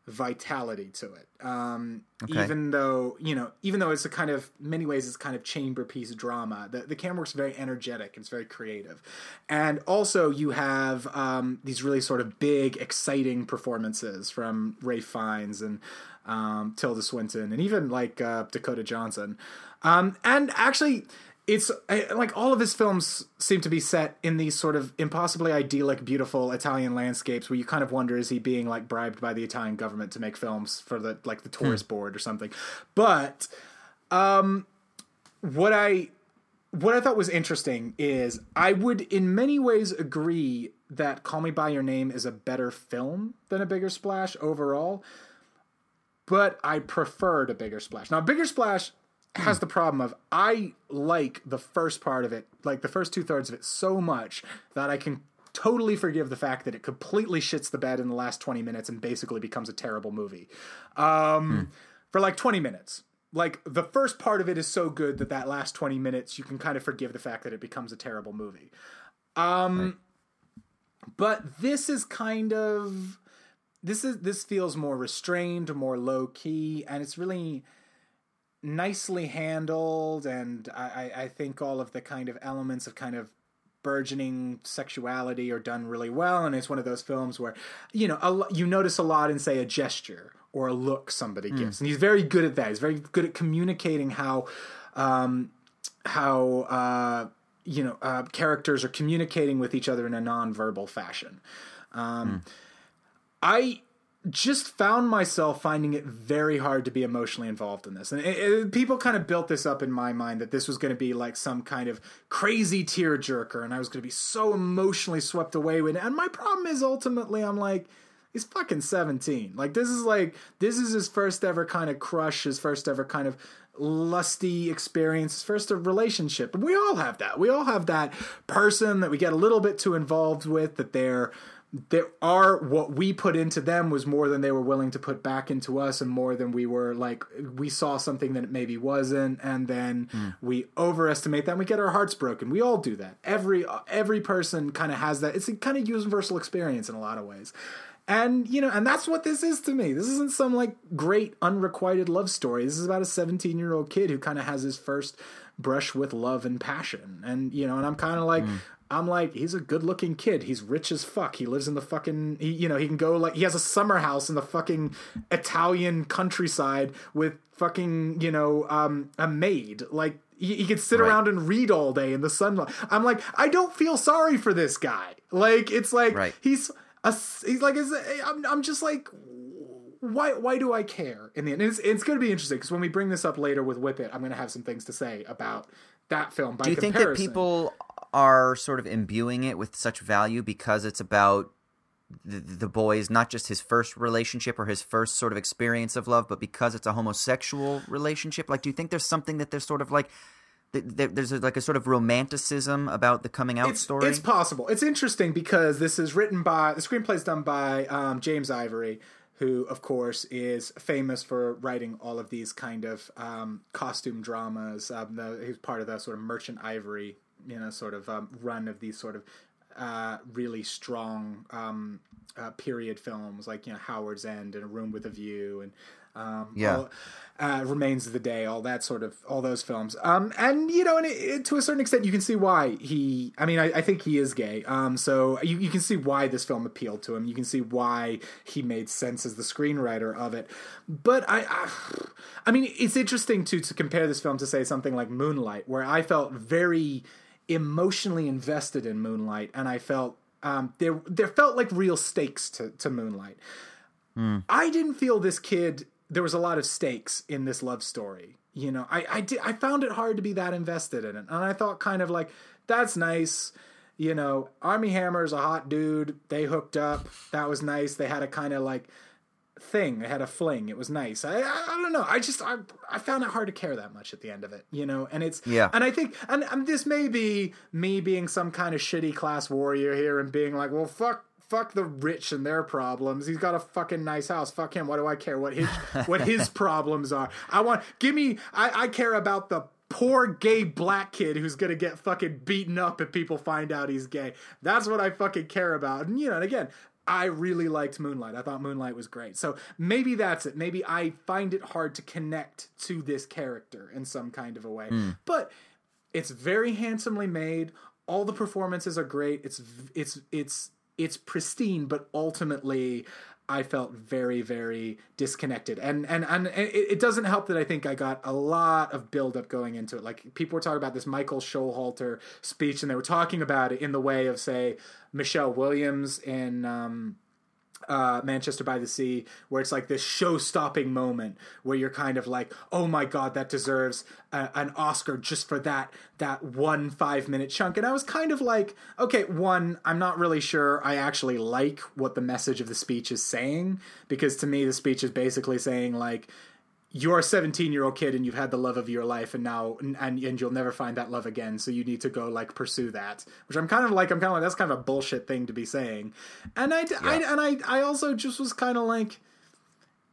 vitality to it. Um, okay. Even though you know, even though it's a kind of many ways it's kind of chamber piece drama. The the camera work's very energetic. It's very creative, and also you have um, these really sort of big, exciting performances from Ralph Fiennes and um, Tilda Swinton, and even like uh, Dakota Johnson. Um, and actually, it's like all of his films seem to be set in these sort of impossibly idyllic, beautiful Italian landscapes where you kind of wonder, is he being like bribed by the Italian government to make films for the, like the tourist hmm. board or something. But, um, what I, what I thought was interesting is I would in many ways agree that Call Me By Your Name is a better film than A Bigger Splash overall, but I preferred A Bigger Splash. Now, Bigger Splash has the problem of I like the first part of it, like the first two thirds of it so much that I can totally forgive the fact that it completely shits the bed in the last twenty minutes and basically becomes a terrible movie um, hmm. for like twenty minutes. Like the first part of it is so good that that last twenty minutes, you can kind of forgive the fact that it becomes a terrible movie. Um, right. But this is kind of, this is, this feels more restrained, more low key, and it's really nicely handled, and I, I think all of the kind of elements of kind of burgeoning sexuality or done really well. And it's one of those films where, you know, a, you notice a lot in, say, a gesture or a look somebody mm. gives. And he's very good at that. He's very good at communicating how, um, how, uh, you know, uh, characters are communicating with each other in a nonverbal fashion. Um, mm. I just found myself finding it very hard to be emotionally involved in this. And it, it, people kind of built this up in my mind that this was going to be like some kind of crazy tearjerker, and I was going to be so emotionally swept away with it. And my problem is ultimately I'm like, he's fucking seventeen. Like, this is like, this is his first ever kind of crush, his first ever kind of lusty experience, first a relationship. And we all have that. We all have that person that we get a little bit too involved with, that they're, there are, what we put into them was more than they were willing to put back into us, and more than we were, like, we saw something that it maybe wasn't, and then mm. we overestimate that and we get our hearts broken. We all do that. Every every person kind of has that. It's a kind of universal experience in a lot of ways. And, you know, and that's what this is to me. This isn't some, like, great unrequited love story. This is about a seventeen-year-old kid who kind of has his first brush with love and passion. And, you know, and I'm kind of like... Mm. I'm like, he's a good-looking kid. He's rich as fuck. He lives in the fucking, he, you know, he can go, like, he has a summer house in the fucking Italian countryside with fucking, you know, um, a maid. Like, he, he could sit right. around and read all day in the sunlight. I'm like, I don't feel sorry for this guy. Like, it's like, right. he's, a, he's like, it's a, I'm, I'm just like, why why do I care? In the end, it's, it's going to be interesting, because when we bring this up later with Whip It, I'm going to have some things to say about that film by comparison. Do you think that people are sort of imbuing it with such value because it's about the, the boys, not just his first relationship or his first sort of experience of love, but because it's a homosexual relationship? Like, do you think there's something that there's sort of like, there's like a sort of romanticism about the coming out it's, story? It's possible. It's interesting because this is written by, the screenplay's done by um, James Ivory, who, of course, is famous for writing all of these kind of um, costume dramas. Um, the, he's part of the sort of Merchant Ivory, you know, sort of um, run of these sort of uh, really strong um, uh, period films, like, you know, Howard's End and A Room with a View, and um, yeah, all, uh, Remains of the Day, all that sort of, all those films. Um, and, you know, and it, it, to a certain extent, you can see why he, I mean, I, I think he is gay. Um, so you, you can see why this film appealed to him. You can see why he made sense as the screenwriter of it. But I, I, I mean, it's interesting to, to compare this film to, say, something like Moonlight, where I felt very emotionally invested in Moonlight, and I felt um, there there felt like real stakes to, to Moonlight. Mm. I didn't feel this kid, there was a lot of stakes in this love story. You know, I I, did, I found it hard to be that invested in it, and I thought kind of like, that's nice. You know, Armie Hammer's a hot dude. They hooked up. That was nice. They had a kind of like thing. They had a fling. It was nice. I, I, I don't know. I just I I found it hard to care that much at the end of it, you know. And it's yeah. And I think and, and this may be me being some kind of shitty class warrior here and being like, well, fuck fuck the rich and their problems. He's got a fucking nice house. Fuck him. What do I care what his what his problems are? I want give me. I, I care about the poor gay black kid who's gonna get fucking beaten up if people find out he's gay. That's what I fucking care about. And you know, and again, I really liked Moonlight. I thought Moonlight was great. So maybe that's it. Maybe I find it hard to connect to this character in some kind of a way. Mm. But it's very handsomely made. All the performances are great. It's it's it's it's pristine, but ultimately I felt very, very disconnected. And and, and it, it doesn't help that I think I got a lot of buildup going into it. Like, people were talking about this Michael Showalter speech, and they were talking about it in the way of, say, Michelle Williams in um, uh, Manchester by the Sea, where it's like this show-stopping moment where you're kind of like, oh my God, that deserves a, an Oscar just for that that one five-minute chunk. And I was kind of like, okay, one, I'm not really sure I actually like what the message of the speech is saying, because to me the speech is basically saying, like, you're a seventeen-year-old kid and you've had the love of your life, and now and, and and you'll never find that love again, so you need to go, like, pursue that. Which I'm kind of like, I'm kind of like, that's kind of a bullshit thing to be saying. And I, yeah. I and I I also just was kind of like,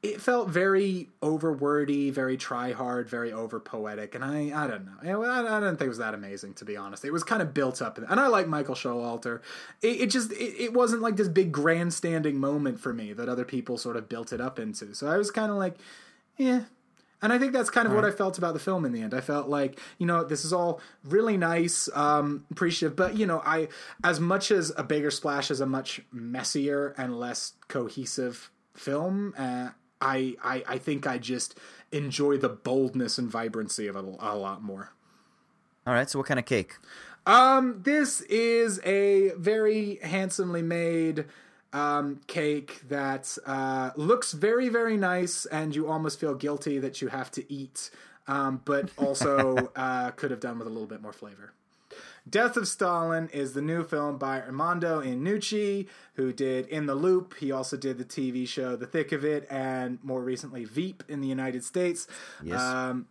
it felt very over-wordy, very try-hard, very over-poetic, and I I don't know. I, I didn't think it was that amazing, to be honest. It was kind of built up, and I like Michael Showalter. It, it just, it, it wasn't like this big grandstanding moment for me that other people sort of built it up into. So I was kind of like, yeah, And I think that's kind of right. what I felt about the film in the end. I felt like, you know, this is all really nice, um, appreciative, but, you know, I, as much as A Bigger Splash is a much messier and less cohesive film, uh, I, I, I think I just enjoy the boldness and vibrancy of it a, a lot more. All right, so what kind of cake? Um, this is a very handsomely made... Um, cake that uh, looks very, very nice, and you almost feel guilty that you have to eat, um, but also uh, could have done with a little bit more flavor. Death of Stalin is the new film by Armando Iannucci, who did In the Loop. He also did the T V show The Thick of It, and more recently Veep in the United States. Yes. Um,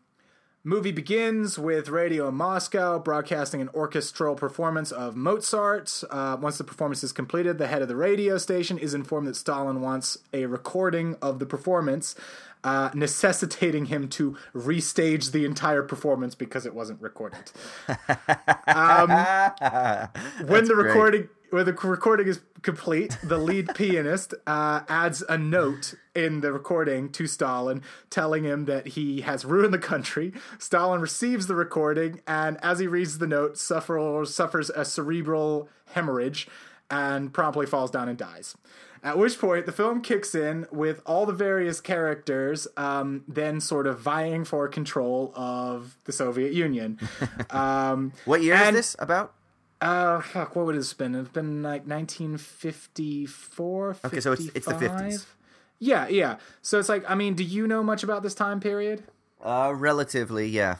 movie begins with Radio Moscow broadcasting an orchestral performance of Mozart. Uh, once the performance is completed, the head of the radio station is informed that Stalin wants a recording of the performance, uh, necessitating him to restage the entire performance because it wasn't recorded. um, when the recording... Great. When the recording is complete, the lead pianist uh, adds a note in the recording to Stalin, telling him that he has ruined the country. Stalin receives the recording, and as he reads the note, suffer, suffers a cerebral hemorrhage and promptly falls down and dies. At which point, the film kicks in with all the various characters um, then sort of vying for control of the Soviet Union. Um, what year and- is this about? Uh, fuck, what would it have been? It's been like nineteen fifty-four, fifty-five? Okay, so it's, it's the fifties. Yeah, yeah. So it's like, I mean, do you know much about this time period? Uh, relatively, yeah.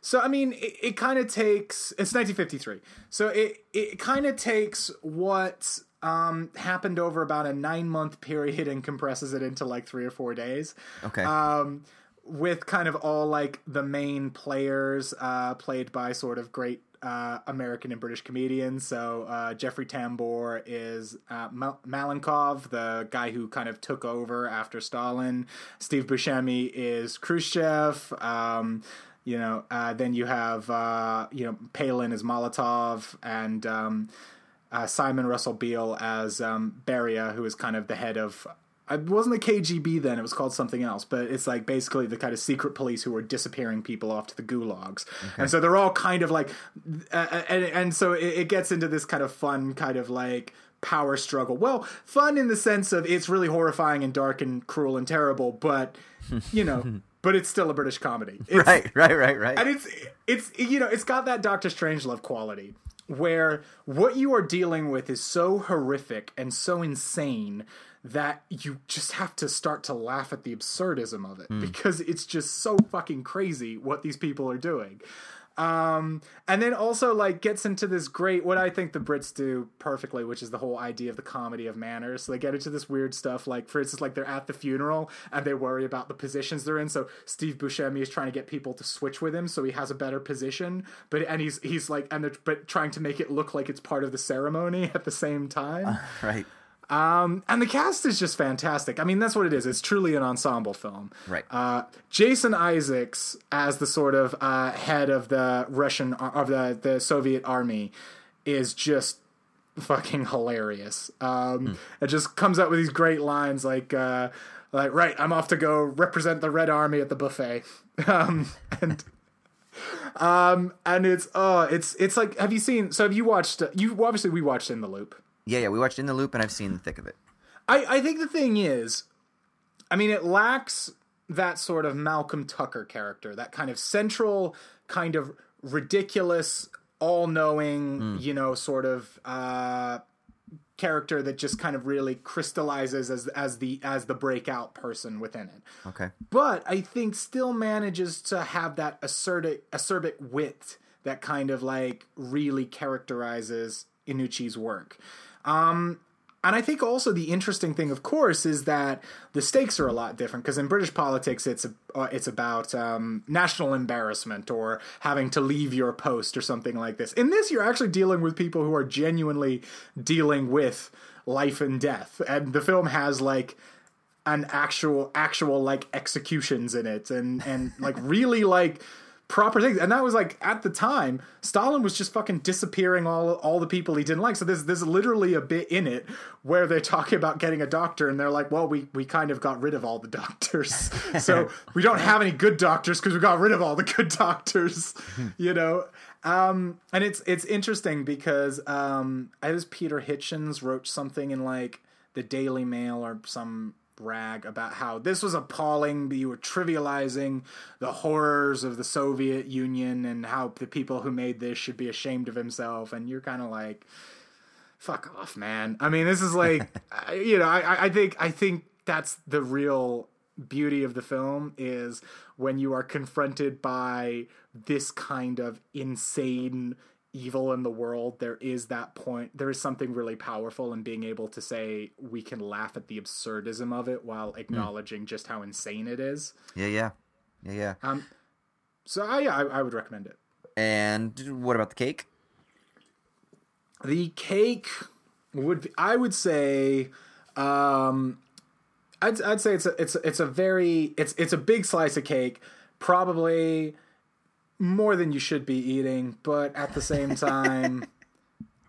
So, I mean, it, it kind of takes... It's nineteen fifty-three. So it, it kind of takes what um happened over about a nine-month period and compresses it into like three or four days. Okay. Um, with kind of all like the main players uh played by sort of great... Uh, American and British comedians. So uh, Jeffrey Tambor is uh, Mal- Malenkov, the guy who kind of took over after Stalin. Steve Buscemi is Khrushchev. Um, you know, uh, then you have uh, you know Palin is Molotov, and um, uh, Simon Russell Beale as um, Beria, who is kind of the head of. It wasn't the K G B then, it was called something else, but it's like basically the kind of secret police who were disappearing people off to the gulags. Okay. And so they're all kind of like, uh, and, and so it, it gets into this kind of fun kind of like power struggle. Well, fun in the sense of it's really horrifying and dark and cruel and terrible, but you know, but it's still a British comedy. It's, right, right, right, right. And it's, it's, you know, it's got that Doctor Strangelove quality where what you are dealing with is so horrific and so insane that you just have to start to laugh at the absurdism of it mm. because it's just so fucking crazy what these people are doing. Um, and then also like gets into this great, what I think the Brits do perfectly, which is the whole idea of the comedy of manners. So they get into this weird stuff. Like for instance, like they're at the funeral and they worry about the positions they're in. So Steve Buscemi is trying to get people to switch with him. So he has a better position, but, and he's, he's like, and they're, but trying to make it look like it's part of the ceremony at the same time. Uh, right. Um, and the cast is just fantastic. I mean, that's what it is. It's truly an ensemble film. Right. Uh, Jason Isaacs as the sort of uh, head of the Russian of the, the Soviet army is just fucking hilarious. Um, mm. It just comes up with these great lines like, uh, like, right, I'm off to go represent the Red Army at the buffet. Um, and um, and it's oh, it's it's like, have you seen? So have you watched? You obviously we watched In the Loop. Yeah, yeah, we watched In the Loop, and I've seen The Thick of It. I, I think the thing is, I mean, it lacks that sort of Malcolm Tucker character, that kind of central, kind of ridiculous, all-knowing, mm. you know, sort of uh, character that just kind of really crystallizes as as the as the breakout person within it. Okay, but I think still manages to have that acerbic acerbic wit that kind of like really characterizes Iannucci's work. Um, and I think also the interesting thing, of course, is that the stakes are a lot different because in British politics, it's a, uh, it's about um, national embarrassment or having to leave your post or something like this. In this, you're actually dealing with people who are genuinely dealing with life and death. And the film has like an actual, actual like executions in it and, and like really like proper things. And that was like, at the time, Stalin was just fucking disappearing all all the people he didn't like. So there's there's literally a bit in it where they're talking about getting a doctor and they're like, well, we, we kind of got rid of all the doctors. So we don't have any good doctors because we got rid of all the good doctors, you know? Um, and it's, it's interesting because um, I was Peter Hitchens wrote something in like the Daily Mail or some rag about how this was appalling, but you were trivializing the horrors of the Soviet Union and how the people who made this should be ashamed of himself. And you're kind of like, fuck off, man. I mean, this is like, you know, I, I think, I think that's the real beauty of the film is when you are confronted by this kind of insane evil in the world, there is that point, there is something really powerful in being able to say we can laugh at the absurdism of it while acknowledging mm. just how insane it is. Yeah, yeah. Yeah, yeah. Um, so I, I, I would recommend it. And what about the cake? The cake would, be, I would say, um, I'd, I'd say it's a, it's, it's a very, it's, it's a big slice of cake, probably more than you should be eating, but at the same time,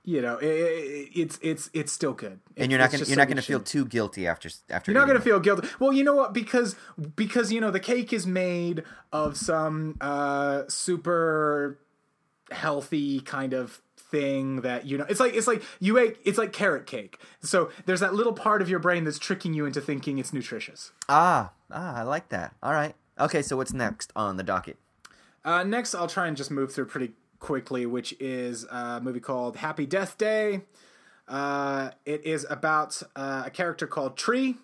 you know, it, it, it's it's it's still good. It, and you're not gonna, you're not going to feel too guilty after after. You're not going to feel guilty. Well, you know what? Because because you know the cake is made of some uh, super healthy kind of thing that, you know, it's like, it's like you ate, it's like carrot cake. So there's that little part of your brain that's tricking you into thinking it's nutritious. Ah, ah, I like that. All right, okay. So what's next on the docket? Uh, next, I'll try and just move through pretty quickly, which is a movie called Happy Death Day. Uh, it is about uh, a character called Tree,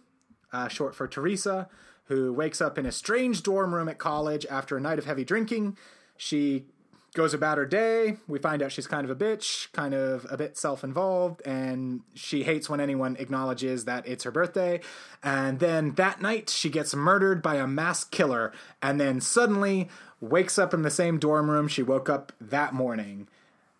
uh, short for Teresa, who wakes up in a strange dorm room at college after a night of heavy drinking. She goes about her day. We find out she's kind of a bitch, kind of a bit self-involved, and she hates when anyone acknowledges that it's her birthday. And then that night, she gets murdered by a masked killer, and then suddenly wakes up in the same dorm room she woke up that morning.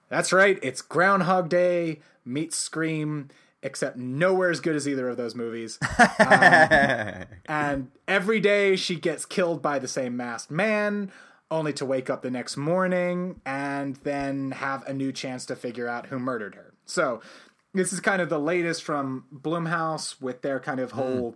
That's right, it's Groundhog Day meets Scream, except nowhere as good as either of those movies. Um, and every day she gets killed by the same masked man, only to wake up the next morning and then have a new chance to figure out who murdered her. So this is kind of the latest from Blumhouse with their kind of whole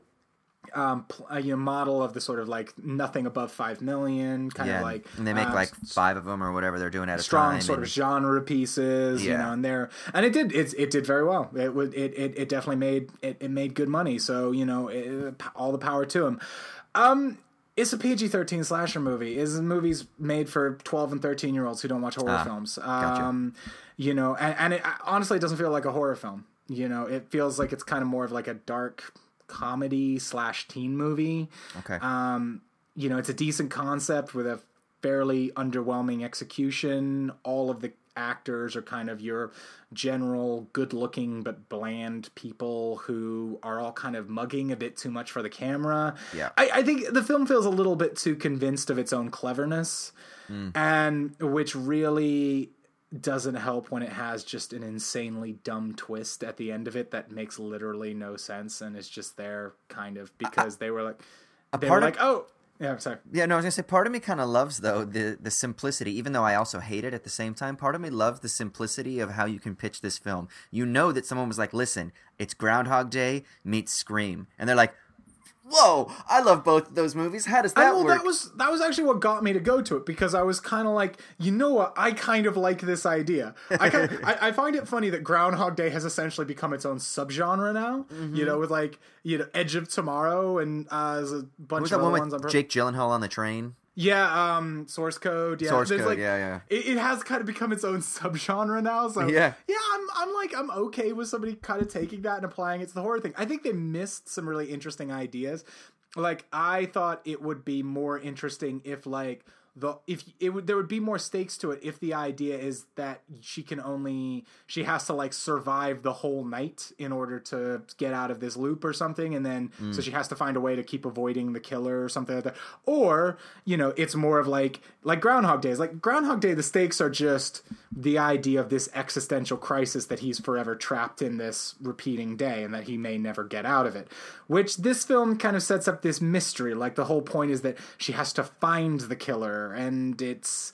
mm. um, you know, model of the sort of like nothing above five million kind yeah. of like, and they make uh, like five of them or whatever they're doing at a strong time sort and... of genre pieces, yeah. you know, and they're, and it did, it, it did very well. It would, it, it, it definitely made, it, it made good money. So, you know, it, all the power to them. Um, It's a P G thirteen slasher movie. It's movies made for twelve and thirteen-year-olds who don't watch horror ah, films. Um, gotcha. You know, and, and it honestly it doesn't feel like a horror film. You know, it feels like it's kind of more of like a dark comedy slash teen movie. Okay. Um, you know, it's a decent concept with a fairly underwhelming execution. All of the actors are kind of your general good-looking but bland people who are all kind of mugging a bit too much for the camera. Yeah, I, I think the film feels a little bit too convinced of its own cleverness, mm. and which really doesn't help when it has just an insanely dumb twist at the end of it that makes literally no sense and is just there kind of because I, they were like, they were of- like, oh. Yeah, I'm sorry. Yeah, no, I was going to say, part of me kind of loves, though, the, the simplicity, even though I also hate it at the same time. Part of me loves the simplicity of how you can pitch this film. You know that someone was like, listen, it's Groundhog Day meets Scream. And they're like, whoa, I love both of those movies. How does that I know, work? That was, that was actually what got me to go to it, because I was kind of like, you know what? I kind of like this idea. I, kind of, I I find it funny that Groundhog Day has essentially become its own subgenre now, mm-hmm. you know, with like, you know, Edge of Tomorrow and uh, there's a bunch of other one ones. On Jake Gyllenhaal on the train? Yeah, um, Source Code. Yeah, Source Code, like, yeah, yeah. It, it has kind of become its own subgenre now, so yeah, yeah I'm, I'm like, I'm okay with somebody kind of taking that and applying it to the horror thing. I think they missed some really interesting ideas. Like, I thought it would be more interesting if, like, the if it would there would be more stakes to it if the idea is that she can only she has to like survive the whole night in order to get out of this loop or something, and then mm. so she has to find a way to keep avoiding the killer or something like that. Or, you know, it's more of like like Groundhog Day. It's like Groundhog Day, the stakes are just the idea of this existential crisis that he's forever trapped in this repeating day and that he may never get out of it, which this film kind of sets up this mystery. Like, the whole point is that she has to find the killer there, and it's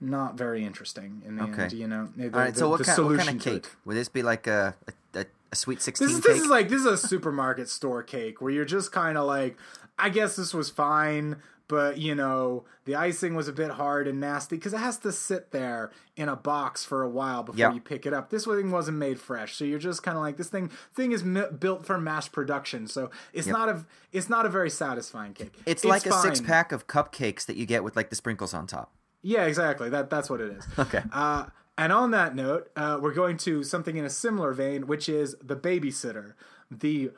not very interesting in the okay. end. You know, the, all right. The, so what, the kind, what kind of cake would this be? Like a a, a sweet sixteen? This is, cake? This is like this is a supermarket store cake where you're just kind of like, I guess this was fine, but you know, the icing was a bit hard and nasty because it has to sit there in a box for a while before yep. you pick it up. This thing wasn't made fresh, so you're just kind of like, this thing thing is mi- built for mass production, so it's yep. not a it's not a very satisfying cake. It's, it's like fine. A six pack of cupcakes that you get with like the sprinkles on top. Yeah, exactly. That that's what it is. Okay. Uh, and on that note, uh, we're going to something in a similar vein, which is The Babysitter, the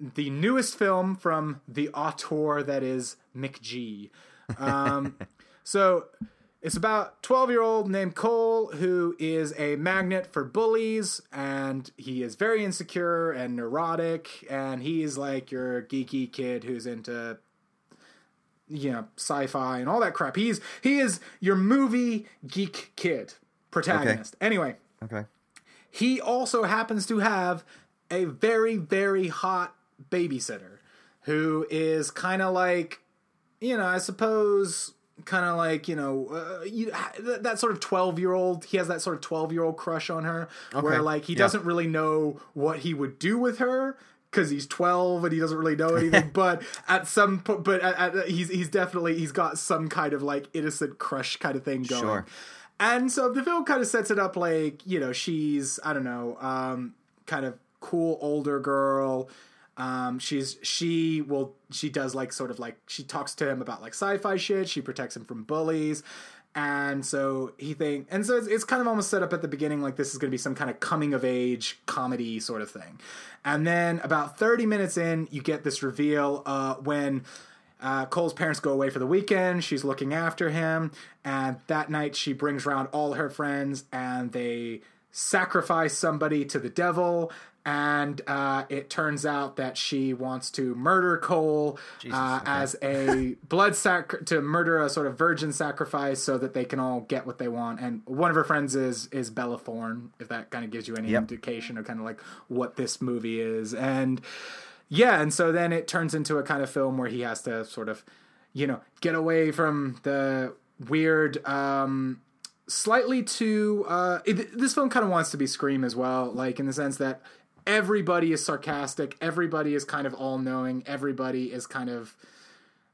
the newest film from the auteur that is Mick G. Um, so it's about twelve-year-old named Cole who is a magnet for bullies, and he is very insecure and neurotic, and he's like your geeky kid who's into, you know, sci-fi and all that crap. He's he is your movie geek kid protagonist. Okay. Anyway, okay. He also happens to have a very, very hot babysitter who is kind of like, you know, I suppose kind of like, you know, uh, you, that sort of twelve-year-old. He has that sort of twelve-year-old crush on her, okay. where like he yeah. doesn't really know what he would do with her, because he's twelve and he doesn't really know anything, but at some point, but at, at, he's he's definitely, he's got some kind of like innocent crush kind of thing going. Sure. And so the film kind of sets it up like, you know, she's, I don't know, um, kind of cool older girl. Um, she's, she will, she does like sort of like, she talks to him about like sci-fi shit. She protects him from bullies. And so he think, and so it's, it's kind of almost set up at the beginning like this is going to be some kind of coming of age comedy sort of thing. And then about thirty minutes in, you get this reveal uh, when uh, Cole's parents go away for the weekend. She's looking after him. And that night she brings around all her friends and they sacrifice somebody to the devil. And uh, it turns out that she wants to murder Cole Jesus, uh, okay. as a blood sac to murder a sort of virgin sacrifice so that they can all get what they want. And one of her friends is is Bella Thorne, if that kind of gives you any yep. indication of kind of like what this movie is. And yeah, and so then it turns into a kind of film where he has to sort of, you know, get away from the weird. Um, slightly too. Uh, it, this film kind of wants to be Scream as well, like in the sense that everybody is sarcastic, everybody is kind of all-knowing, everybody is kind of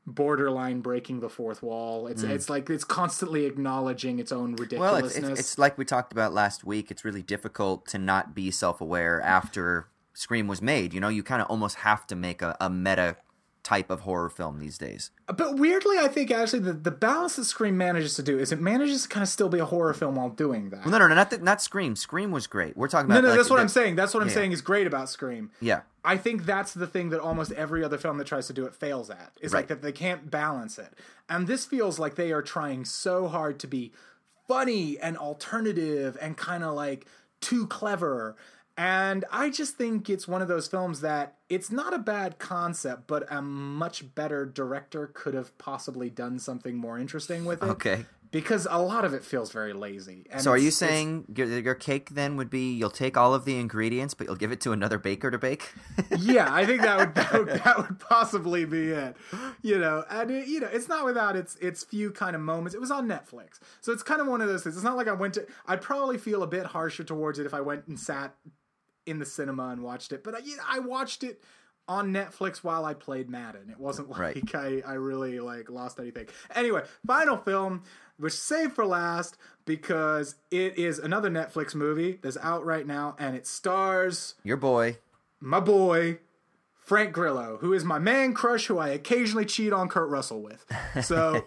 borderline breaking the fourth wall. It's mm. it's like it's constantly acknowledging its own ridiculousness. Well, it's, it's, it's like we talked about last week. It's really difficult to not be self-aware after Scream was made. You know, you kind of almost have to make a, a meta type of horror film these days. But weirdly, I think actually the, the balance that Scream manages to do is it manages to kind of still be a horror film while doing that. Well, no, no, no, not, the, not Scream. Scream was great. We're talking about... No, no, like, that's what that, I'm saying. That's what I'm yeah. saying is great about Scream. Yeah. I think that's the thing that almost every other film that tries to do it fails at. It's right. like that they can't balance it. And this feels like they are trying so hard to be funny and alternative and kind of like too clever. And I just think it's one of those films that it's not a bad concept, but a much better director could have possibly done something more interesting with it. Okay. Because a lot of it feels very lazy. And so are you saying your, your cake then would be you'll take all of the ingredients, but you'll give it to another baker to bake? Yeah, I think that would that would, that would possibly be it. You know, and it, you know, it's not without its its few kind of moments. It was on Netflix, so it's kind of one of those things. It's not like I went to. I'd probably feel a bit harsher towards it if I went and sat in the cinema and watched it, but I, you know, I watched it on Netflix while I played Madden. It wasn't like right. I, I really like lost anything. Anyway, final film, which saved for last because it is another Netflix movie that's out right now, and it stars your boy, my boy, Frank Grillo, who is my man crush, who I occasionally cheat on Kurt Russell with. So.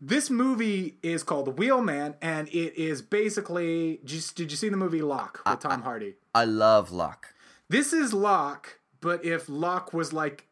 This movie is called The Wheelman, and it is basically... Just, did you see the movie Locke with I, Tom Hardy? I, I love Locke. This is Locke, but if Locke was like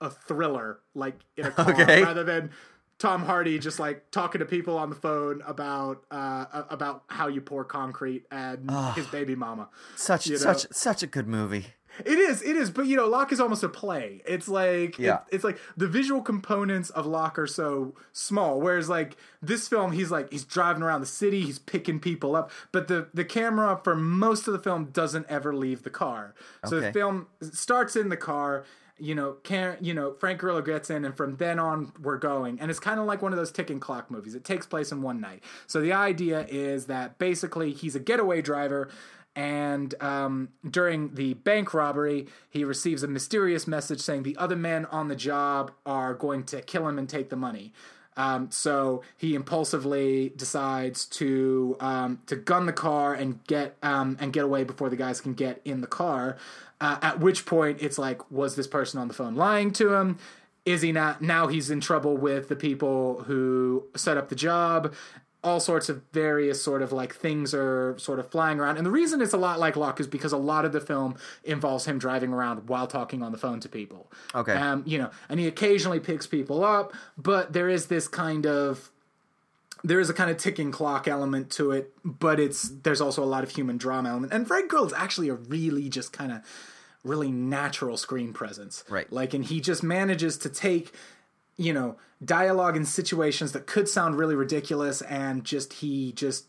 a thriller, like in a car, okay. rather than Tom Hardy just like talking to people on the phone about uh, about how you pour concrete and oh, his baby mama. Such you know? such such a good movie. It is, it is, but you know, Locke is almost a play. It's like, yeah. it, it's like the visual components of Locke are so small. Whereas like this film, he's like, he's driving around the city, he's picking people up, but the, the camera for most of the film doesn't ever leave the car. So okay. the film starts in the car you know, Karen, you know, Frank Grillo gets in, and from then on we're going. And it's kind of like one of those ticking clock movies. It takes place in one night. So the idea is that basically he's a getaway driver, and um, during the bank robbery, he receives a mysterious message saying the other men on the job are going to kill him and take the money. Um, so he impulsively decides to um, to gun the car and get um, and get away before the guys can get in the car. Uh, at which point, it's like, was this person on the phone lying to him? Is he not? Now he's in trouble with the people who set up the job. All sorts of various sort of like things are sort of flying around. And the reason it's a lot like Locke is because a lot of the film involves him driving around while talking on the phone to people. Okay. Um, you know, and he occasionally picks people up, but there is this kind of, there is a kind of ticking clock element to it, but it's, there's also a lot of human drama element. And Frank Grillo is actually a really just kind of really natural screen presence. Right. Like, and he just manages to take, you know, dialogue in situations that could sound really ridiculous, and just he just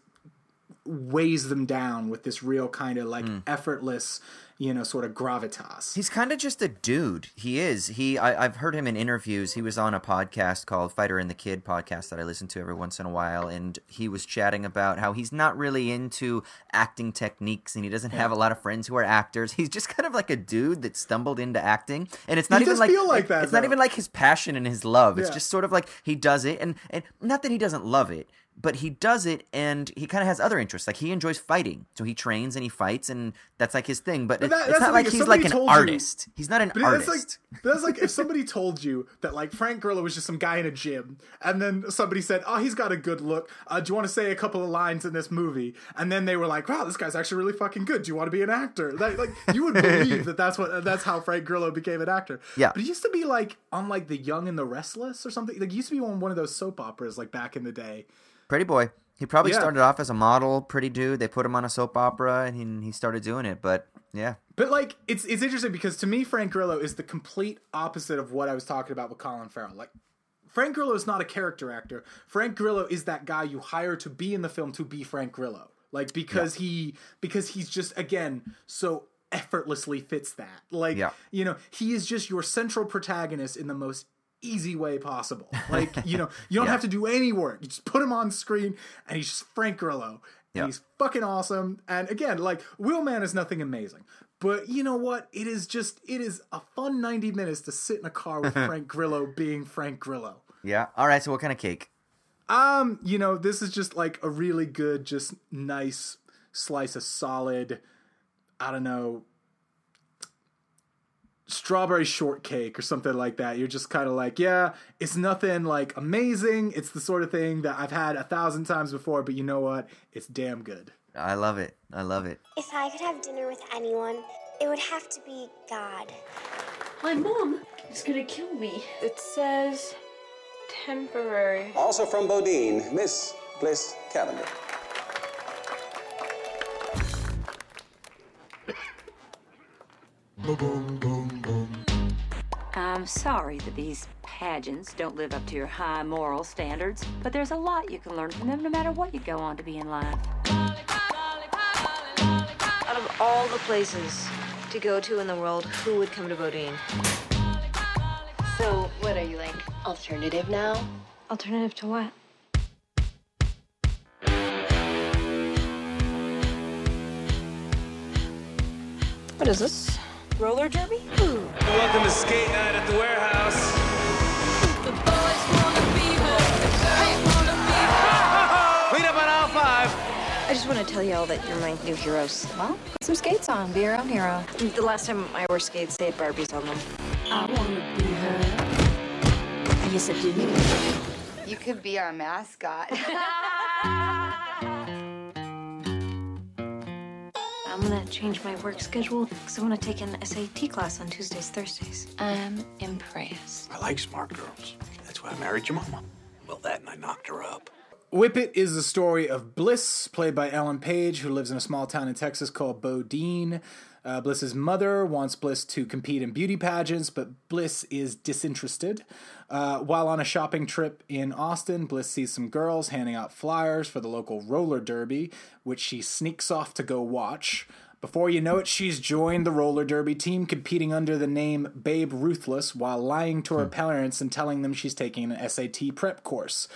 weighs them down with this real kind of like mm. effortless, you know, sort of gravitas. He's kind of just a dude. He is. He I, I've heard him in interviews. He was on a podcast called Fighter and the Kid podcast that I listen to every once in a while, and he was chatting about how he's not really into acting techniques, and he doesn't yeah. have a lot of friends who are actors. He's just kind of like a dude that stumbled into acting, and it's not he even like, like that, it's though. Not even like his passion and his love. Yeah. It's just sort of like he does it, and and not that he doesn't love it, but he does it, and he kind of has other interests. Like, he enjoys fighting, so he trains and he fights, and that's like his thing. But, but that, it's not like he's like an artist. You, he's not an artist. That's like, that's like if somebody told you that like Frank Grillo was just some guy in a gym, and then somebody said, "Oh, he's got a good look. Uh, do you want to say a couple of lines in this movie?" And then they were like, "Wow, this guy's actually really fucking good. Do you want to be an actor?" That, like, you would believe that that's what that's how Frank Grillo became an actor. Yeah. But he used to be like on like The Young and the Restless or something. Like, he used to be on one of those soap operas like back in the day. Pretty boy. He probably yeah. started off as a model, pretty dude. They put him on a soap opera, and he, he started doing it, but yeah. But, like, it's it's interesting because, to me, Frank Grillo is the complete opposite of what I was talking about with Colin Farrell. Like, Frank Grillo is not a character actor. Frank Grillo is that guy you hire to be in the film to be Frank Grillo. Like, because yeah. he because he's just, again, so effortlessly fits that. Like, yeah. you know, he is just your central protagonist in the most easy way possible. Like, you know, you don't yeah. have to do any work. You just put him on screen, and he's just Frank Grillo. And yeah. he's fucking awesome. And again, like, Wheelman is nothing amazing, but you know what? It is just, it is a fun ninety minutes to sit in a car with Frank Grillo being Frank Grillo. Yeah. All right. So what kind of cake? Um, you know, this is just like a really good, just nice slice of solid, I don't know, strawberry shortcake or something like that. You're just kind of like, yeah, it's nothing like amazing. It's the sort of thing that I've had a thousand times before, but you know what? It's damn good. I love it. I love it. If I could have dinner with anyone, it would have to be God. My mom is gonna kill me. It says temporary. Also from Bodine, Miss Bliss Cavender. Boom, boom, boom. I'm sorry that these pageants don't live up to your high moral standards, but there's a lot you can learn from them no matter what you go on to be in life. Out of all the places to go to in the world, who would come to Bodine? So, what are you, like, alternative now? Alternative to what? What is this? Roller derby? Ooh. Welcome to skate night at the warehouse. The boys wanna be home. The girls wanna be home. Clean up on aisle five. I just want to tell y'all that you're my new heroes. Well, put some skates on. Be your own hero. The last time I wore skates, they had Barbies on them. I wanna be her. I guess I do. You could be our mascot. I'm gonna change my work schedule because I want to take an S A T class on Tuesdays, Thursdays. I'm impressed. I like smart girls. That's why I married your mama. Well, that and I knocked her up. Whippet is the story of Bliss, played by Ellen Page, who lives in a small town in Texas called Bodine. Uh, Bliss's mother wants Bliss to compete in beauty pageants, but Bliss is disinterested. Uh, while on a shopping trip in Austin, Bliss sees some girls handing out flyers for the local roller derby, which she sneaks off to go watch. Before you know it, she's joined the roller derby team, competing under the name Babe Ruthless, while lying to her hmm. parents and telling them she's taking an S A T prep course.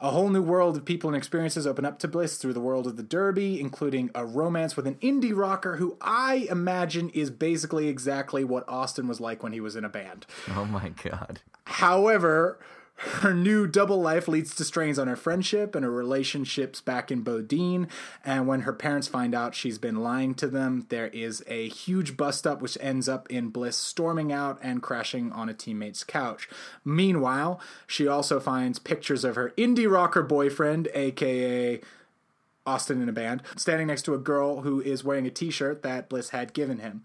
A whole new world of people and experiences open up to Bliss through the world of the derby, including a romance with an indie rocker who I imagine is basically exactly what Austin was like when he was in a band. Oh my God. However, her new double life leads to strains on her friendship and her relationships back in Bodine, and when her parents find out she's been lying to them, there is a huge bust-up which ends up in Bliss storming out and crashing on a teammate's couch. Meanwhile, she also finds pictures of her indie rocker boyfriend, a k a. Austin in a band, standing next to a girl who is wearing a t-shirt that Bliss had given him.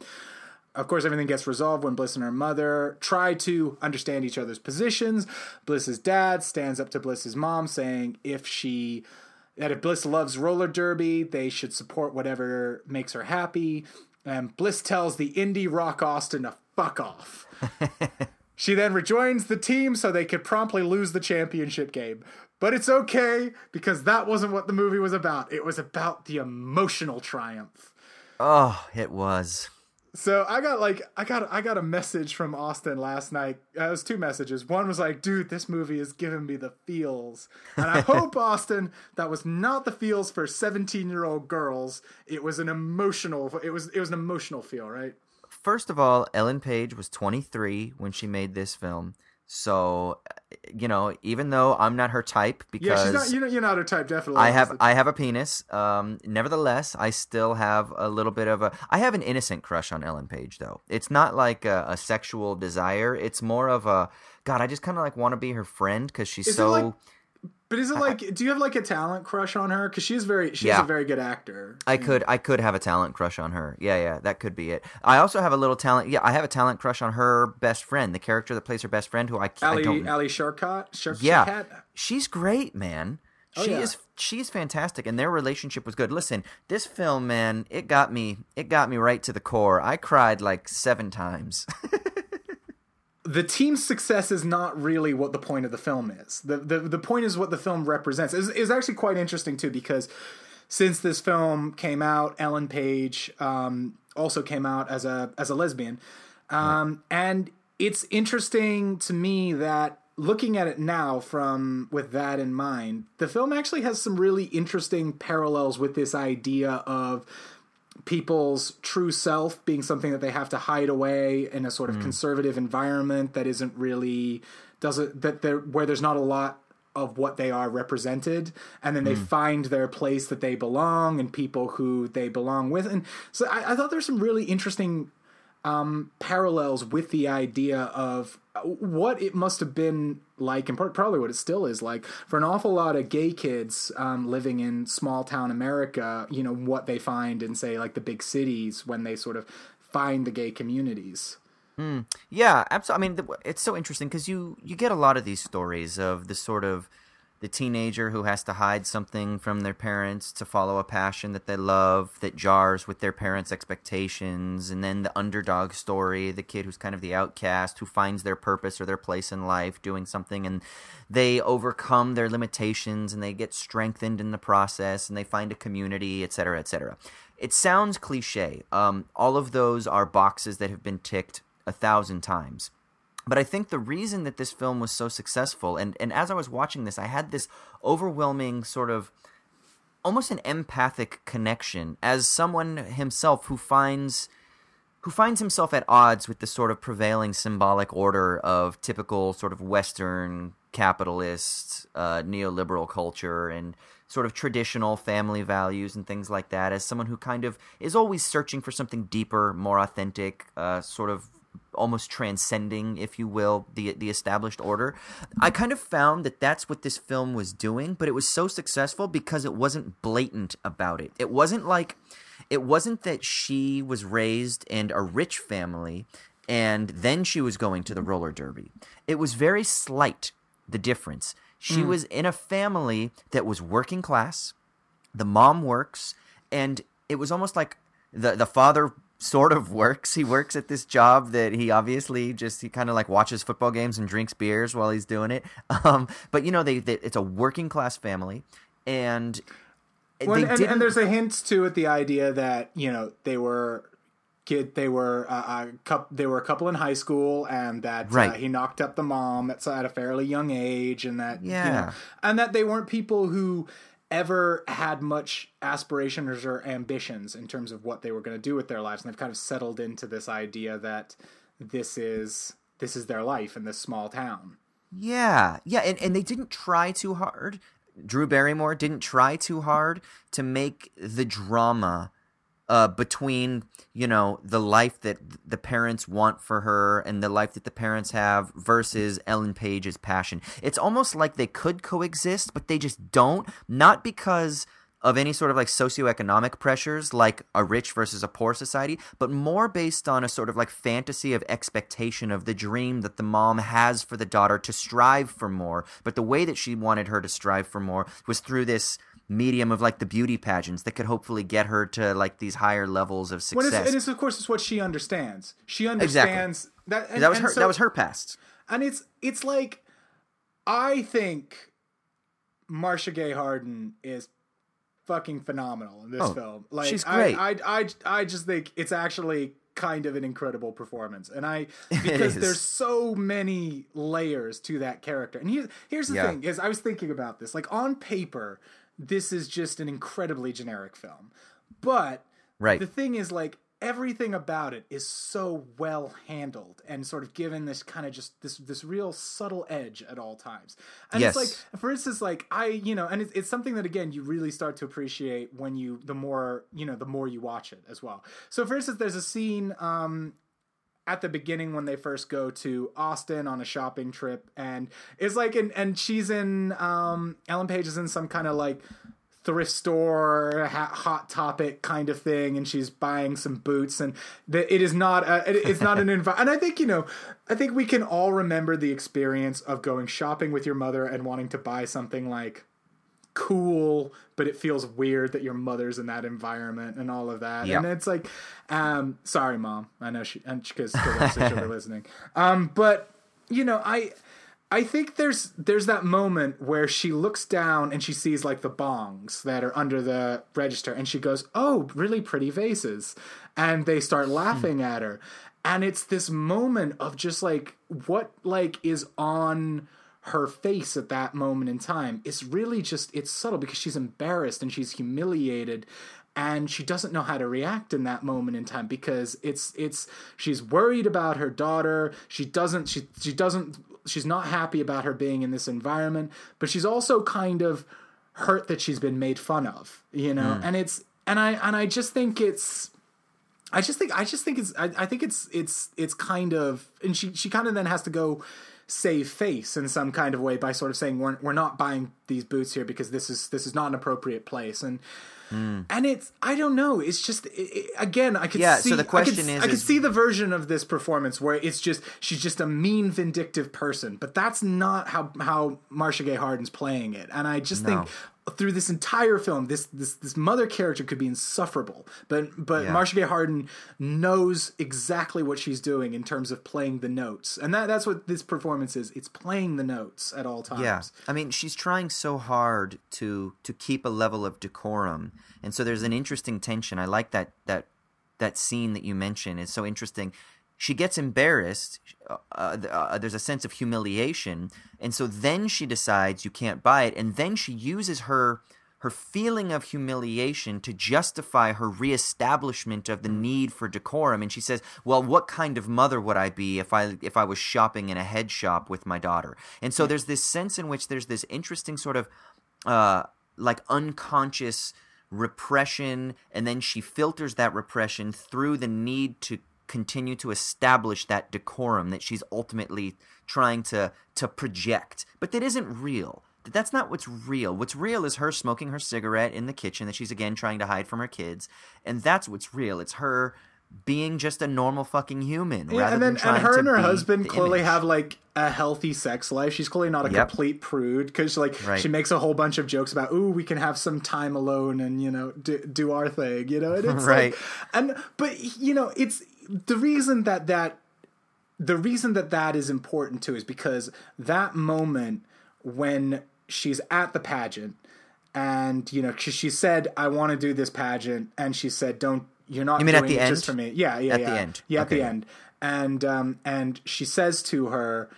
Of course, everything gets resolved when Bliss and her mother try to understand each other's positions. Bliss's dad stands up to Bliss's mom, saying if she that if Bliss loves roller derby, they should support whatever makes her happy. And Bliss tells the indie rock Austin to fuck off. She then rejoins the team so they could promptly lose the championship game. But it's okay, because that wasn't what the movie was about. It was about the emotional triumph. Oh, it was. So I got like I got I got a message from Austin last night. Uh, it was two messages. One was like, "Dude, this movie is giving me the feels," and I hope, Austin, that was not the feels for seventeen-year-old girls. It was an emotional. It was it was an emotional feel, right? First of all, Ellen Page was twenty-three when she made this film, so you know, even though I'm not her type, because yeah, she's not, you're, you're not her type, definitely. I have I have a penis. Um, nevertheless, I still have a little bit of a. I have an innocent crush on Ellen Page, though. It's not like a, a sexual desire. It's more of a God. I just kind of like want to be her friend because she's is so. Like, but is it like? I, do you have like a talent crush on her? Because she's very. She's yeah. a very good actor. I and, could I could have a talent crush on her. Yeah, yeah, that could be it. I also have a little talent. Yeah, I have a talent crush on her best friend, the character that plays her best friend, who I, Ali, I don't. Aaliyah Shawkat. Shawkat. Yeah, she's great, man. Oh, she yeah. is. She's fantastic, and their relationship was good. Listen, this film, man, it got me. It got me right to the core. I cried like seven times. The team's success is not really what the point of the film is. The the, the point is what the film represents. It's, it's actually quite interesting, too, because since this film came out, Ellen Page um, also came out as a as a lesbian. Um, yeah. And it's interesting to me that looking at it now from with that in mind, the film actually has some really interesting parallels with this idea of people's true self being something that they have to hide away in a sort of mm. conservative environment that isn't really doesn't that there where there's not a lot of what they are represented, and then mm. they find their place that they belong and people who they belong with. And so I, I thought there's some really interesting um, parallels with the idea of what it must have been like, and probably what it still is like, for an awful lot of gay kids um, living in small town America, you know, what they find in, say, like the big cities when they sort of find the gay communities. Mm. Yeah, absolutely. I mean, it's so interesting because you, you get a lot of these stories of the sort of the teenager who has to hide something from their parents to follow a passion that they love that jars with their parents' expectations, and then the underdog story, the kid who's kind of the outcast who finds their purpose or their place in life doing something, and they overcome their limitations and they get strengthened in the process and they find a community, et cetera, et cetera. It sounds cliche. Um, all of those are boxes that have been ticked a thousand times. But I think the reason that this film was so successful, and, and as I was watching this, I had this overwhelming sort of almost an empathic connection as someone himself who finds who finds himself at odds with the sort of prevailing symbolic order of typical sort of Western capitalist uh, neoliberal culture and sort of traditional family values and things like that, as someone who kind of is always searching for something deeper, more authentic, uh, sort of almost transcending, if you will, the the established order. I kind of found that that's what this film was doing, but it was so successful because it wasn't blatant about it. It wasn't like – it wasn't that she was raised in a rich family and then she was going to the roller derby. It was very slight, the difference. She mm. was in a family that was working class. The mom works, and it was almost like the the father – sort of works. He works at this job that he obviously just he kind of like watches football games and drinks beers while he's doing it. Um, but you know, they, they it's a working class family, and Well, and, and there's a hint too at the idea that, you know, they were kid, they were uh, a couple, they were a couple in high school, and that right. uh, he knocked up the mom at, at a fairly young age, and that yeah, you know, and that they weren't people who ever had much aspirations or ambitions in terms of what they were going to do with their lives, and they've kind of settled into this idea that this is this is their life in this small town. Yeah, yeah, and, and they didn't try too hard. Drew Barrymore didn't try too hard to make the drama uh, between, you know, the life that the parents want for her and the life that the parents have versus Ellen Page's passion. It's almost like they could coexist, but they just don't, not because of any sort of like socioeconomic pressures, like a rich versus a poor society, but more based on a sort of like fantasy of expectation of the dream that the mom has for the daughter to strive for more. But the way that she wanted her to strive for more was through this medium of like the beauty pageants that could hopefully get her to like these higher levels of success. Well, it is, of course, it's what she understands. She understands exactly. that. And, that was and her. So, that was her past. And it's it's like, I think Marcia Gay Harden is fucking phenomenal in this oh, film. Like, she's great. I, I, I, I just think it's actually kind of an incredible performance, and I because there's so many layers to that character. And here's here's the yeah. thing: is I was thinking about this. Like, on paper, this is just an incredibly generic film, but right. the thing is, like, everything about it is so well handled and sort of given this kind of just this this real subtle edge at all times. And yes. it's like, for instance, like I, you know, and it's, it's something that, again, you really start to appreciate when you, the more, you know, the more you watch it as well. So for instance, there's a scene um, at the beginning when they first go to Austin on a shopping trip, and it's like, and, and she's in, um, Ellen Page is in some kind of like thrift store, Hot Topic kind of thing, and she's buying some boots, and the, it is not a, it, it's not an envi- and I think, you know, I think we can all remember the experience of going shopping with your mother and wanting to buy something like cool, but it feels weird that your mother's in that environment and all of that. Yep. And it's like, um, sorry, Mom, I know she, and she, cause you're listening. Um, but you know, I, I think there's there's that moment where she looks down and she sees like the bongs that are under the register, and she goes, "Oh, really pretty vases," and they start laughing hmm. at her, and it's this moment of just like what like is on her face at that moment in time. It's really just it's subtle because she's embarrassed and she's humiliated. And she doesn't know how to react in that moment in time because it's it's she's worried about her daughter. She doesn't she she doesn't she's not happy about her being in this environment, but she's also kind of hurt that she's been made fun of, you know. Mm. And it's and I and I just think it's I just think I just think it's I, I think it's it's it's kind of and she she kind of then has to go save face in some kind of way by sort of saying we're we're not buying these boots here because this is this is not an appropriate place. And. Mm. And it's, I don't know, it's just, it, it, again, I could yeah, see, so the question I could, is, I could is, see the version of this performance where it's just, she's just a mean, vindictive person, but that's not how, how Marcia Gay Harden's playing it. And I just no. think through this entire film, this, this, this mother character could be insufferable, but, but yeah. Marcia Gay Harden knows exactly what she's doing in terms of playing the notes. And that, that's what this performance is. It's playing the notes at all times. Yeah. I mean, she's trying so hard to, to keep a level of decorum. And so there's an interesting tension. I like that that that scene that you mentioned. It's so interesting. She gets embarrassed. Uh, uh, there's a sense of humiliation. And so then she decides you can't buy it. And then she uses her her feeling of humiliation to justify her reestablishment of the need for decorum. And she says, well, what kind of mother would I be if I if I was shopping in a head shop with my daughter? And so there's this sense in which there's this interesting sort of uh, like unconscious repression, and then she filters that repression through the need to continue to establish that decorum that she's ultimately trying to to project, but that isn't real. That's not what's real. What's real is her smoking her cigarette in the kitchen that she's again trying to hide from her kids, and that's what's real. It's her being just a normal fucking human, yeah, rather and then, than trying and her to and her husband clearly image. have like a healthy sex life. She's clearly not a yep. complete prude because like right. she makes a whole bunch of jokes about, ooh, we can have some time alone and, you know, do, do our thing, you know. And it's right. like, and but you know, it's the reason that that the reason that that is important too is because that moment when she's at the pageant And, you know, cause she said, I want to do this pageant. And she said, don't, you're not you mean doing at the it end? Just for me. Yeah, yeah, at yeah. At the end. Yeah, okay. At the end. And, um, and she says to her,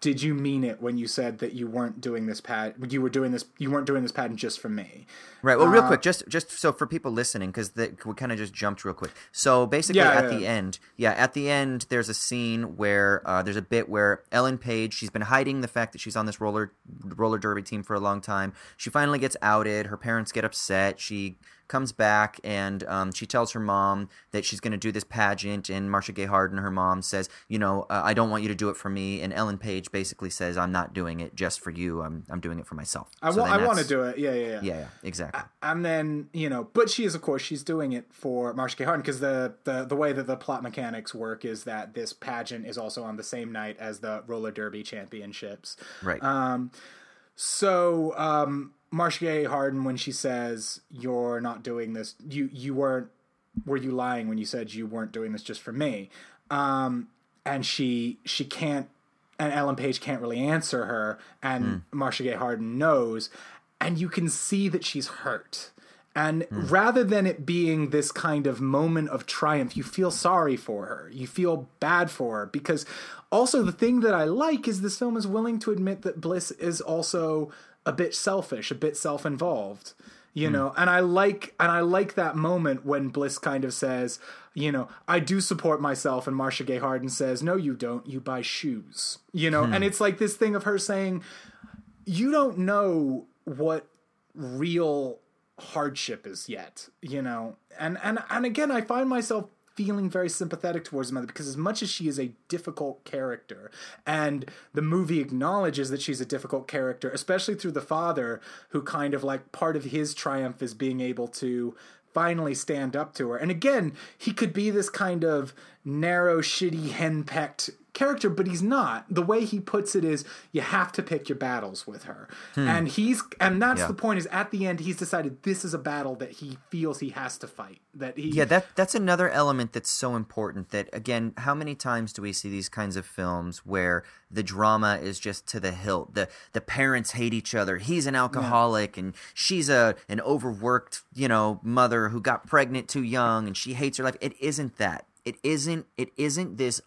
did you mean it when you said that you weren't doing this pad, you were doing this, you weren't doing this pageant just for me? Right. Well, real uh, quick, just, just so for people listening, cause the, we kind of just jumped real quick. So basically yeah, at yeah. the end, yeah, at the end, there's a scene where, uh, there's a bit where Ellen Page, she's been hiding the fact that she's on this roller, roller derby team for a long time. She finally gets outed. Her parents get upset. She comes back and um, she tells her mom that she's going to do this pageant, and Marcia Gay Harden, her mom, says, you know, uh, I don't want you to do it for me. And Ellen Page basically says, I'm not doing it just for you. I'm I'm doing it for myself. I, so wa- I want to do it. Yeah, yeah, yeah. Yeah, yeah, exactly. I, and then, you know, but she is, of course, she's doing it for Marcia Gay Harden, because the, the, the way that the plot mechanics work is that this pageant is also on the same night as the roller derby championships. Right. Um. So, um. Marcia Gay Harden, when she says you're not doing this, you you weren't. Were you lying when you said you weren't doing this just for me? Um, and she she can't, and Ellen Page can't really answer her, and mm. Marcia Gay Harden knows, and you can see that she's hurt. And mm. rather than it being this kind of moment of triumph, you feel sorry for her. You feel bad for her, because also the thing that I like is this film is willing to admit that Bliss is also a bit selfish, a bit self-involved, you mm. know, and I like, and I like that moment when Bliss kind of says, you know, I do support myself. And Marcia Gay Harden says, no, you don't, you buy shoes, you know? Mm. And it's like this thing of her saying, you don't know what real hardship is yet, you know? And, and, and again, I find myself feeling very sympathetic towards the mother, because as much as she is a difficult character, and the movie acknowledges that she's a difficult character, especially through the father, who kind of like part of his triumph is being able to finally stand up to her. And again, he could be this kind of narrow, shitty, henpecked character, but he's not. The way he puts it is, you have to pick your battles with her. Hmm. And he's, and that's yeah. the point, is at the end, he's decided this is a battle that he feels he has to fight. That he, yeah, that that's another element that's so important, that again, how many times do we see these kinds of films where the drama is just to the hilt? The the parents hate each other. He's an alcoholic yeah. and she's a an overworked, you know, mother who got pregnant too young and she hates her life. It isn't that. It isn't it isn't this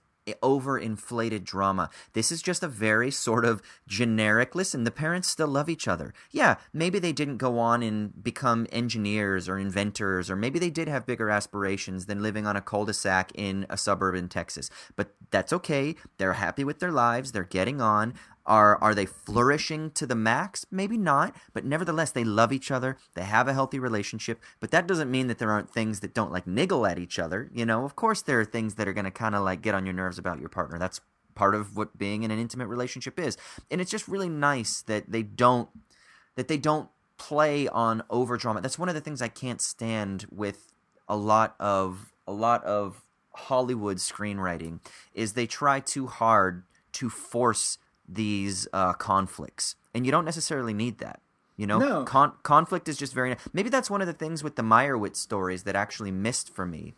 overinflated drama. This is just a very sort of generic, listen, the parents still love each other. Yeah, maybe they didn't go on and become engineers or inventors, or maybe they did have bigger aspirations than living on a cul-de-sac in a suburb in Texas. But that's okay. They're happy with their lives. They're getting on. Are are they flourishing to the max? Maybe not, but nevertheless, they love each other. They have a healthy relationship, but that doesn't mean that there aren't things that don't like niggle at each other. You know, of course there are things that are going to kind of like get on your nerves about your partner. That's part of what being in an intimate relationship is. And it's just really nice that they don't that they don't play on over drama. That's one of the things I can't stand with a lot of a lot of Hollywood screenwriting, is they try too hard to force these uh, conflicts, and you don't necessarily need that. You know, no. Con- conflict is just very. Maybe that's one of the things with the Meyerowitz stories that actually missed for me,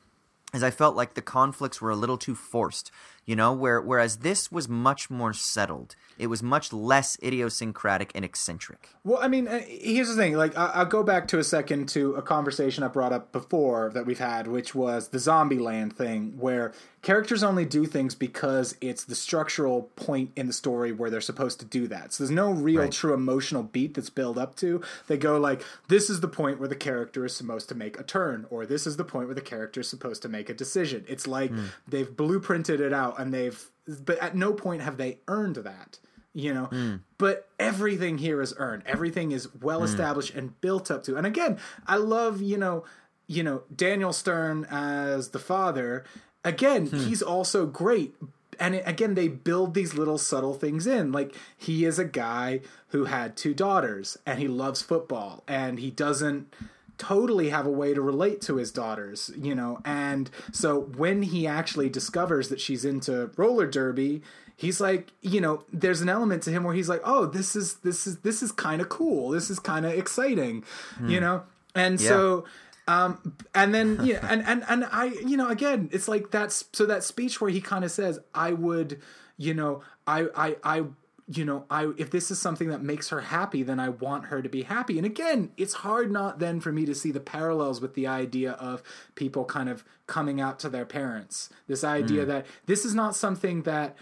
is I felt like the conflicts were a little too forced. You know, where whereas this was much more settled. It was much less idiosyncratic and eccentric. Well, I mean, here's the thing. Like, I'll go back to a second to a conversation I brought up before that we've had, which was the Zombieland thing, where characters only do things because it's the structural point in the story where they're supposed to do that. So there's no real right. true emotional beat that's built up to. They go like, this is the point where the character is supposed to make a turn, or this is the point where the character is supposed to make a decision. It's like mm. they've blueprinted it out. And they've, but at no point have they earned that, you know, mm. but everything here is earned. Everything is well established mm. and built up to. And again, I love, you know, you know, Daniel Stern as the father. Again, hmm. he's also great. And again, they build these little subtle things in. Like, he is a guy who had two daughters and he loves football, and he doesn't totally have a way to relate to his daughters, you know, and so when he actually discovers that she's into roller derby, he's like, you know, there's an element to him where he's like, oh, this is this is this is kind of cool, this is kind of exciting, mm. you know, and yeah. so um and then yeah and and and I you know, again, it's like that's so that speech where he kind of says, I would, you know, I I I you know, I if this is something that makes her happy, then I want her to be happy. And again, it's hard not then for me to see the parallels with the idea of people kind of coming out to their parents. This idea mm. that this is not something that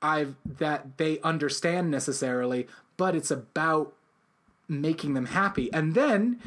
I've that they understand necessarily, but it's about making them happy. And then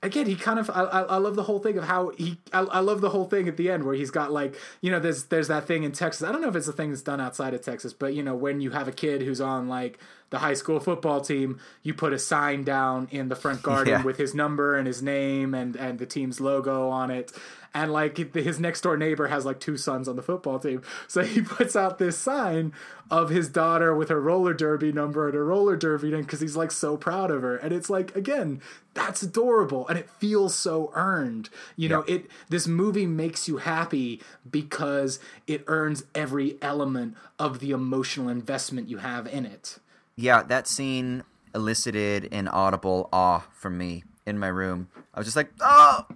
again, he kind of, I, I love the whole thing of how he, I, I love the whole thing at the end where he's got like, you know, there's, there's that thing in Texas. I don't know if it's a thing that's done outside of Texas, but you know, when you have a kid who's on like the high school football team, you put a sign down in the front garden yeah. with his number and his name and, and the team's logo on it. And like his next door neighbor has like two sons on the football team. So he puts out this sign of his daughter with her roller derby number and her roller derby name because he's like so proud of her. And it's like, again, that's adorable. And it feels so earned. You yeah. know, it this movie makes you happy because it earns every element of the emotional investment you have in it. Yeah, that scene elicited an audible awe from me in my room. I was just like, oh!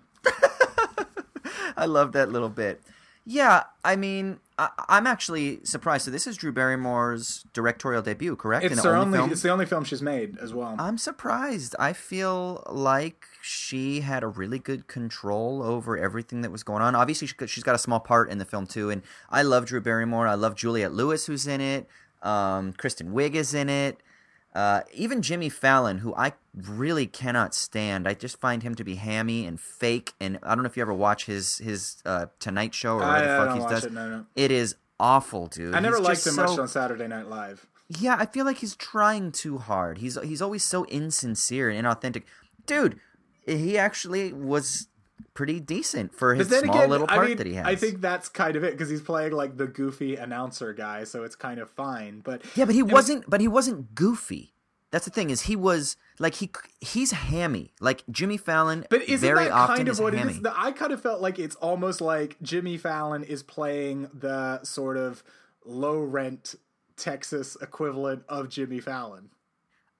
I love that little bit. Yeah, I mean, I, I'm actually surprised. So this is Drew Barrymore's directorial debut, correct? It's, her only, only it's the only film she's made as well. I'm surprised. I feel like she had a really good control over everything that was going on. Obviously, she's got a small part in the film, too. And I love Drew Barrymore. I love Juliette Lewis, who's in it. Um, Kristen Wiig is in it. Uh, even Jimmy Fallon, who I really cannot stand. I just find him to be hammy and fake. And I don't know if you ever watch his his uh, Tonight Show or whatever the fuck he does. It, no, no. It is awful, dude. I never he's liked him so... much on Saturday Night Live. Yeah, I feel like he's trying too hard. He's he's always so insincere and inauthentic. Dude, he actually was pretty decent for his small again, little part I mean, that he has. I think that's kind of it because he's playing like the goofy announcer guy, so it's kind of fine. But yeah, but he wasn't. But he wasn't goofy. That's the thing is he was like he he's hammy like Jimmy Fallon. But isn't very that often kind of is what hammy. It is? The, I kind of felt like it's almost like Jimmy Fallon is playing the sort of low rent Texas equivalent of Jimmy Fallon.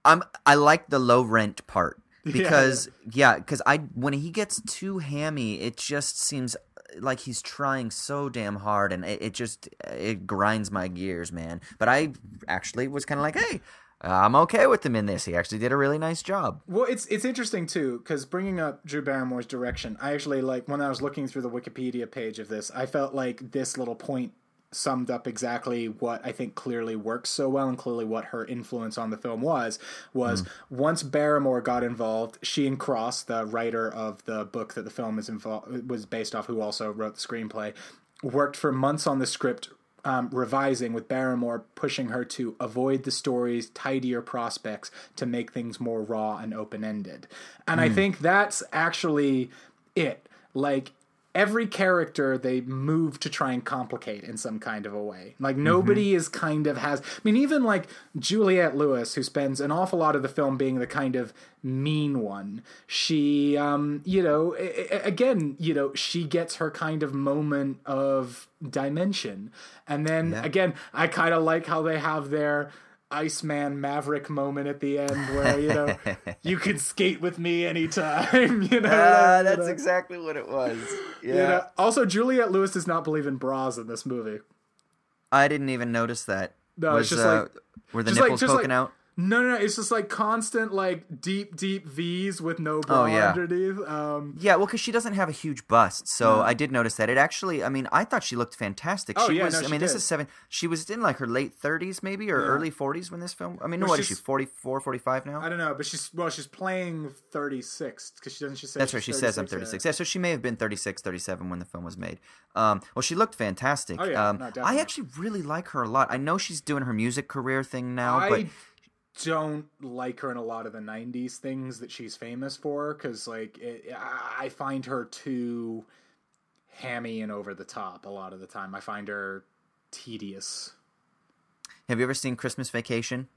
I'm I like the low rent part. Because, yeah, because yeah, I when he gets too hammy, it just seems like he's trying so damn hard, and it, it just it grinds my gears, man. But I actually was kind of like, hey, I'm okay with him in this. He actually did a really nice job. Well, it's it's interesting, too, because bringing up Drew Barrymore's direction, I actually, like, when I was looking through the Wikipedia page of this, I felt like this little point summed up exactly what I think clearly works so well and clearly what her influence on the film was, was mm. once Barrymore got involved, she and Cross, the writer of the book that the film is involved, was based off, who also wrote the screenplay, worked for months on the script, um, revising with Barrymore, pushing her to avoid the story's tidier prospects to make things more raw and open-ended. And mm. I think that's actually it. Like, every character they move to try and complicate in some kind of a way. Like nobody mm-hmm. is kind of has, I mean, even like Juliette Lewis, who spends an awful lot of the film being the kind of mean one. She, um, you know, again, you know, she gets her kind of moment of dimension. And then yeah. again, I kind of like how they have their Iceman Maverick moment at the end where, you know, you can skate with me anytime, you know. Uh, that's you know. exactly what it was. Yeah. You know? Also, Juliette Lewis does not believe in bras in this movie. I didn't even notice that. No, was, it's just uh, like... Were the nipples like, poking like, out? No, no, no. It's just like constant, like, deep, deep V's with no bra oh, yeah. underneath. Um, yeah, well, because she doesn't have a huge bust, so yeah. I did notice that. It actually, I mean, I thought she looked fantastic. Oh, she yeah, was, no, she I mean, did. This is seven. She was in, like, her late thirties, maybe, or yeah. early forties when this film. I mean, well, what is she, forty-four, forty-five now? I don't know, but she's, well, she's playing thirty-six, because she doesn't, she says That's right, she says I'm thirty-six. Yeah. yeah, so she may have been thirty-six, thirty-seven when the film was made. Um, well, she looked fantastic. Oh, yeah, um, no, definitely. I actually really like her a lot. I know she's doing her music career thing now, I... but... don't like her in a lot of the nineties things that she's famous for because, like, it, I find her too hammy and over the top a lot of the time. I find her tedious. Have you ever seen Christmas Vacation?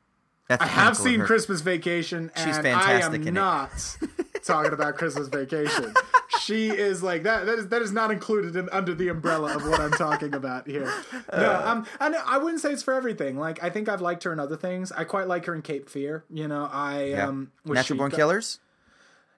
That's I have seen Christmas Vacation, and she's fantastic I am not talking about Christmas Vacation. She is like that. That is that is not included in, under the umbrella of what I'm talking about here. No, um, and I wouldn't say it's for everything. Like I think I've liked her in other things. I quite like her in Cape Fear. You know, I yeah. um, Natural Born got, Killers.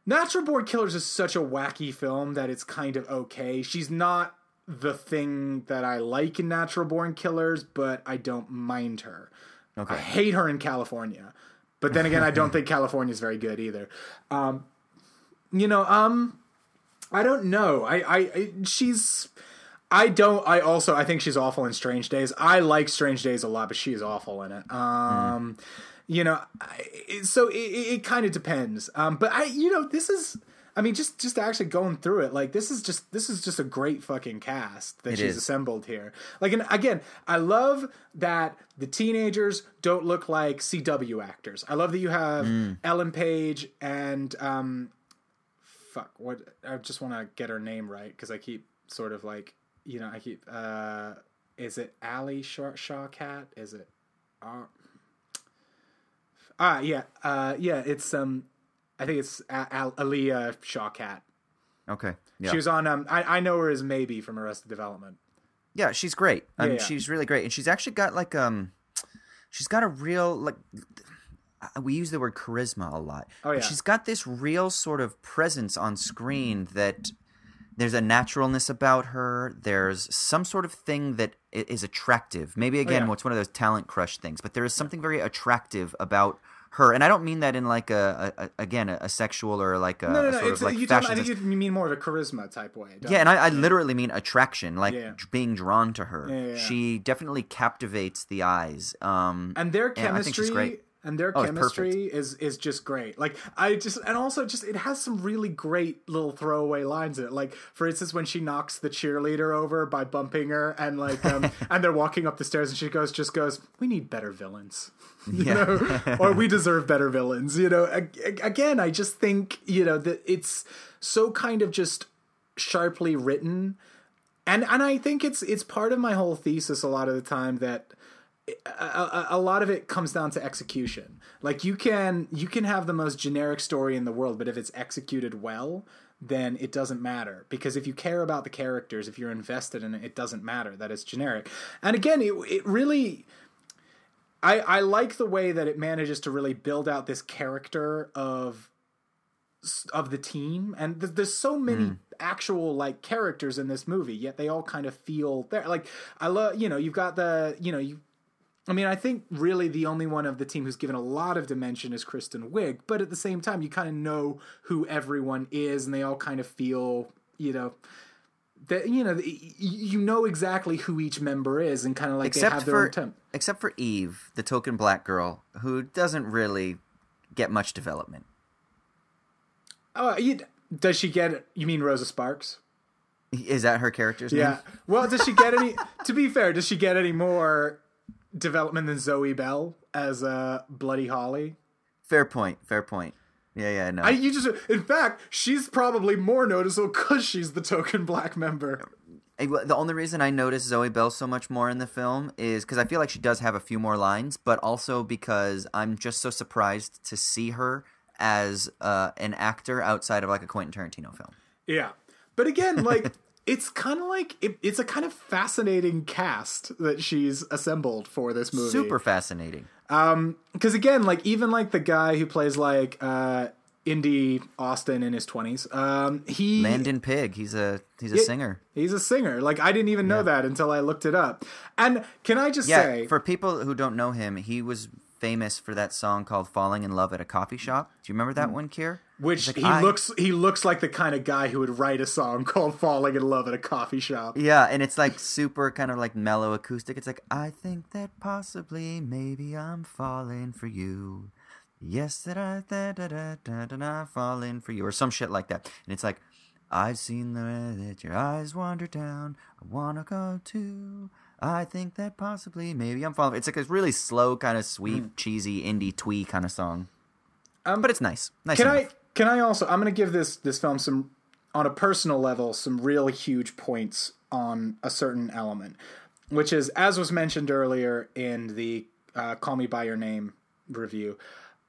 Natural Born Killers is such a wacky film that it's kind of okay. She's not the thing that I like in Natural Born Killers, but I don't mind her. Okay. I hate her in California. But then again, I don't think California's very good either. Um, you know, um, I don't know. I, I, I she's, I don't, I also, I think she's awful in Strange Days. I like Strange Days a lot, but she's awful in it. Um, mm. You know, I, so it, it kind of depends. Um, but I, you know, this is, I mean, just, just actually going through it, like this is just, this is just a great fucking cast that it she's is. assembled here. Like, and again, I love that the teenagers don't look like C W actors. I love that you have mm. Ellen Page and, um, fuck, what, I just want to get her name right. Cause I keep sort of like, you know, I keep, uh, is it Aaliyah Shawkat? Is it, uh, ah, yeah. Uh, yeah. It's, um, I think it's a- a- Aaliyah Shawkat. Okay. Yeah. She was on, um, I, I know her as Maybe from Arrested Development. Yeah, she's great. I yeah, mean, yeah. She's really great. And she's actually got like, um, she's got a real, like, we use the word charisma a lot. Oh, yeah. But she's got this real sort of presence on screen that there's a naturalness about her. There's some sort of thing that is attractive. Maybe, again, oh, yeah. it's one of those talent crush things, but there is something very attractive about her, and I don't mean that in like a, a, a again a, a sexual or like a no, no, no. sort it's, of like you fashion. I think you mean more of a charisma type way. Don't yeah, and I, I literally mean attraction, like yeah. being drawn to her. Yeah, yeah. She definitely captivates the eyes. Um, and their chemistry, and I think she's great. And their oh, chemistry is, is just great. Like I just, and also just, it has some really great little throwaway lines in it. Like for instance, when she knocks the cheerleader over by bumping her and like, um, and they're walking up the stairs and she goes, just goes, we need better villains, you yeah. know, or we deserve better villains. You know, again, I just think, you know, that it's so kind of just sharply written. And, and I think it's, it's part of my whole thesis a lot of the time that, A, a, a lot of it comes down to execution. Like you can you can have the most generic story in the world, but if it's executed well, then it doesn't matter. Because if you care about the characters, if you're invested in it, it doesn't matter that it's generic. And again, it it really, I I like the way that it manages to really build out this character of of the team. And th- there's so many mm. actual like characters in this movie, yet they all kind of feel there. Like I love you know you've got the you know you. I mean, I think really the only one of the team who's given a lot of dimension is Kristen Wiig, but at the same time, you kind of know who everyone is, and they all kind of feel, you know, that you know, you know exactly who each member is, and kind of like except they have their for, own temp. Except for Eve, the token black girl, who doesn't really get much development. Oh, you, does she get? You mean Rosa Sparks? Is that her character's yeah. name? Yeah. Well, does she get any? To be fair, does she get any more development than Zoe Bell as a uh, Bloody Holly? Fair point. Fair point. Yeah, yeah, no. I, you just, in fact, she's probably more noticeable because she's the token black member. The only reason I notice Zoe Bell so much more in the film is because I feel like she does have a few more lines, but also because I'm just so surprised to see her as uh, an actor outside of like a Quentin Tarantino film. Yeah, but again, like. It's kind of like it, it's a kind of fascinating cast that she's assembled for this movie. Super fascinating. Um, because again, like even like the guy who plays like uh, Indy Austin in his twenties, um, he Landon Pigg. He's a he's a it, singer. He's a singer. Like I didn't even know yeah. that until I looked it up. And can I just yeah, say, for people who don't know him, he was famous for that song called "Falling in Love at a Coffee Shop." Do you remember that mm-hmm. one, Kier? Which like, he I... looks he looks like the kind of guy who would write a song called "Falling in Love at a Coffee Shop." Yeah, and it's like super kind of like mellow acoustic. It's like, I think that possibly maybe I'm falling for you. Yes, that I da da da da da da falling for you, or some shit like that. And it's like, I've seen the way that your eyes wander down. I wanna go too. I think that possibly maybe I'm falling. It's like a really slow kind of sweet, mm. cheesy indie twee kind of song. Um, but it's nice. Nice. Can enough. I? Can I also, I'm going to give this this film some, on a personal level, some real huge points on a certain element, which is, as was mentioned earlier in the uh, Call Me By Your Name review,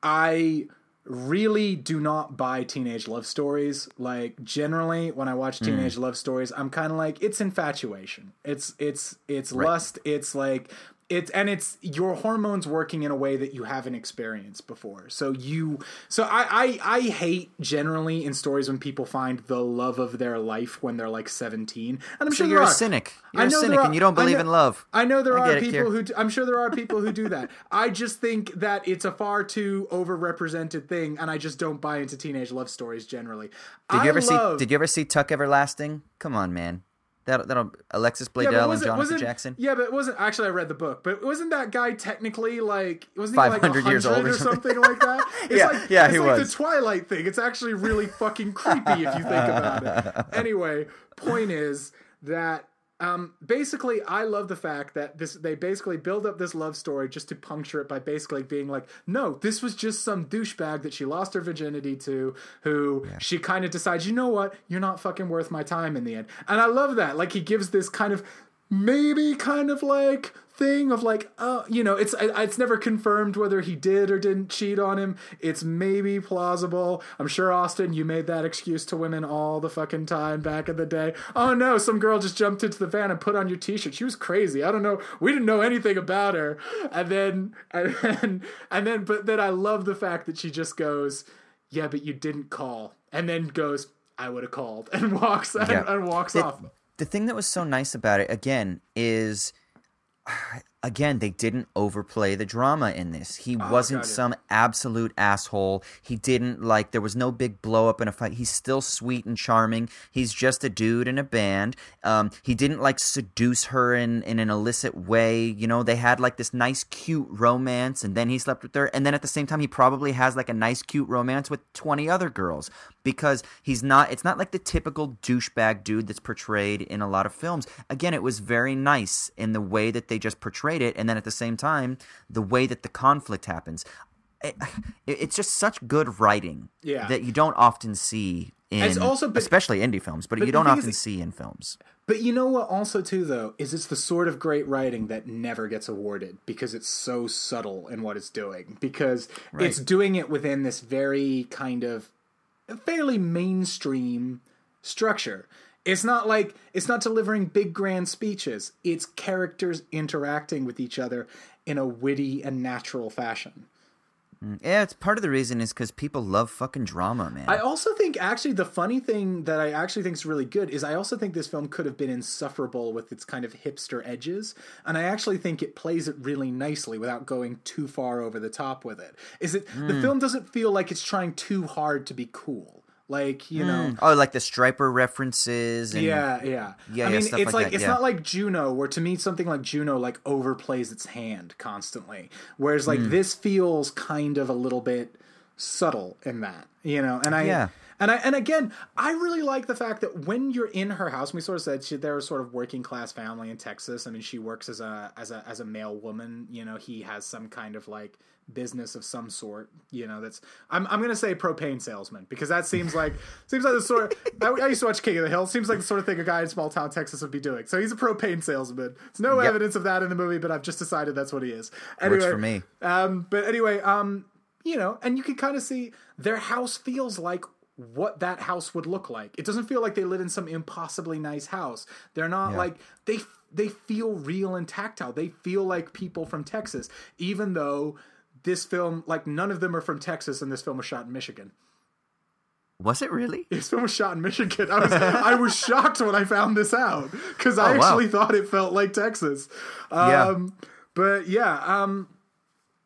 I really do not buy teenage love stories. Like generally when I watch teenage mm. love stories, I'm kind of like, it's infatuation. It's, it's, it's right. lust. It's like, It's and it's your hormones working in a way that you haven't experienced before. So you, so I, I, I hate generally in stories when people find the love of their life when they're like seventeen. And I'm so sure you're a cynic. You're a cynic, and you don't believe in love. I know there are people who. I'm sure there are people who do that. I just think that it's a far too overrepresented thing, and I just don't buy into teenage love stories generally. Did you ever see? Did you ever see Tuck Everlasting? Come on, man. That that'll Alexis Bledel yeah, and Jonathan Jackson. Yeah, but it wasn't actually. I read the book, but wasn't that guy technically like wasn't he like one hundred years old or something, something like that? It's yeah, like, yeah, it's he like was. The Twilight thing. It's actually really fucking creepy if you think about it. Anyway, point is that um, basically, I love the fact that this they basically build up this love story just to puncture it by basically being like, no, this was just some douchebag that she lost her virginity to, who yeah. she kind of decides, you know what, you're not fucking worth my time in the end. And I love that. Like, he gives this kind of maybe kind of like thing of like, oh, uh, you know, it's it's never confirmed whether he did or didn't cheat on him. It's maybe plausible. I'm sure, Austin, you made that excuse to women all the fucking time back in the day. Oh no, some girl just jumped into the van and put on your t-shirt. She was crazy. I don't know. We didn't know anything about her. And then, and then, and then, but then I love the fact that she just goes, yeah, but you didn't call. And then goes, I would have called, and walks and, yeah. and walks it, off. The thing that was so nice about it, again, is again, they didn't overplay the drama in this. He oh, wasn't some absolute asshole. He didn't like, there was no big blow up in a fight. He's still sweet and charming. He's just a dude in a band. Um, he didn't like seduce her in, in an illicit way. You know, they had like this nice, cute romance, and then he slept with her. And then at the same time, he probably has like a nice, cute romance with twenty other girls, because he's not, it's not like the typical douchebag dude that's portrayed in a lot of films. Again, it was very nice in the way that they just portrayed it, and then at the same time the way that the conflict happens, it, it's just such good writing yeah. that you don't often see in it's also, but, especially indie films but, but you don't often is, see in films. But you know what also too though is it's the sort of great writing that never gets awarded because it's so subtle in what it's doing, because right. it's doing it within this very kind of fairly mainstream structure. It's not like it's not delivering big grand speeches. It's characters interacting with each other in a witty and natural fashion. Yeah, it's part of the reason is because people love fucking drama, man. I also think actually the funny thing that I actually think is really good is I also think this film could have been insufferable with its kind of hipster edges. And I actually think it plays it really nicely without going too far over the top with it. Is it mm. the film doesn't feel like it's trying too hard to be cool. Like, you know, mm. oh, like the Striper references. And, yeah, yeah, yeah. I mean, yeah, it's like, like it's yeah. not like Juno, where to me something like Juno like overplays its hand constantly, whereas like mm. this feels kind of a little bit subtle in that, you know. And I yeah. and I and again, I really like the fact that when you're in her house, we sort of said she, they're a sort of working class family in Texas. I mean, she works as a as a as a male woman. You know, he has some kind of like. business of some sort, you know. That's I'm I'm gonna say propane salesman, because that seems like seems like the sort of, I, I used to watch King of the Hill. Seems like the sort of thing a guy in small town Texas would be doing. So he's a propane salesman. There's no yep. evidence of that in the movie, but I've just decided that's what he is. Anyway, works for me. Um, but anyway, um, you know, and you can kind of see their house feels like what that house would look like. It doesn't feel like they live in some impossibly nice house. They're not yeah. like they they feel real and tactile. They feel like people from Texas, even though. This film, like none of them are from Texas, and this film was shot in Michigan. Was it really? This film was shot in Michigan. I was I was shocked when I found this out, because oh, I actually wow. thought it felt like Texas. Um, yeah. But yeah, um,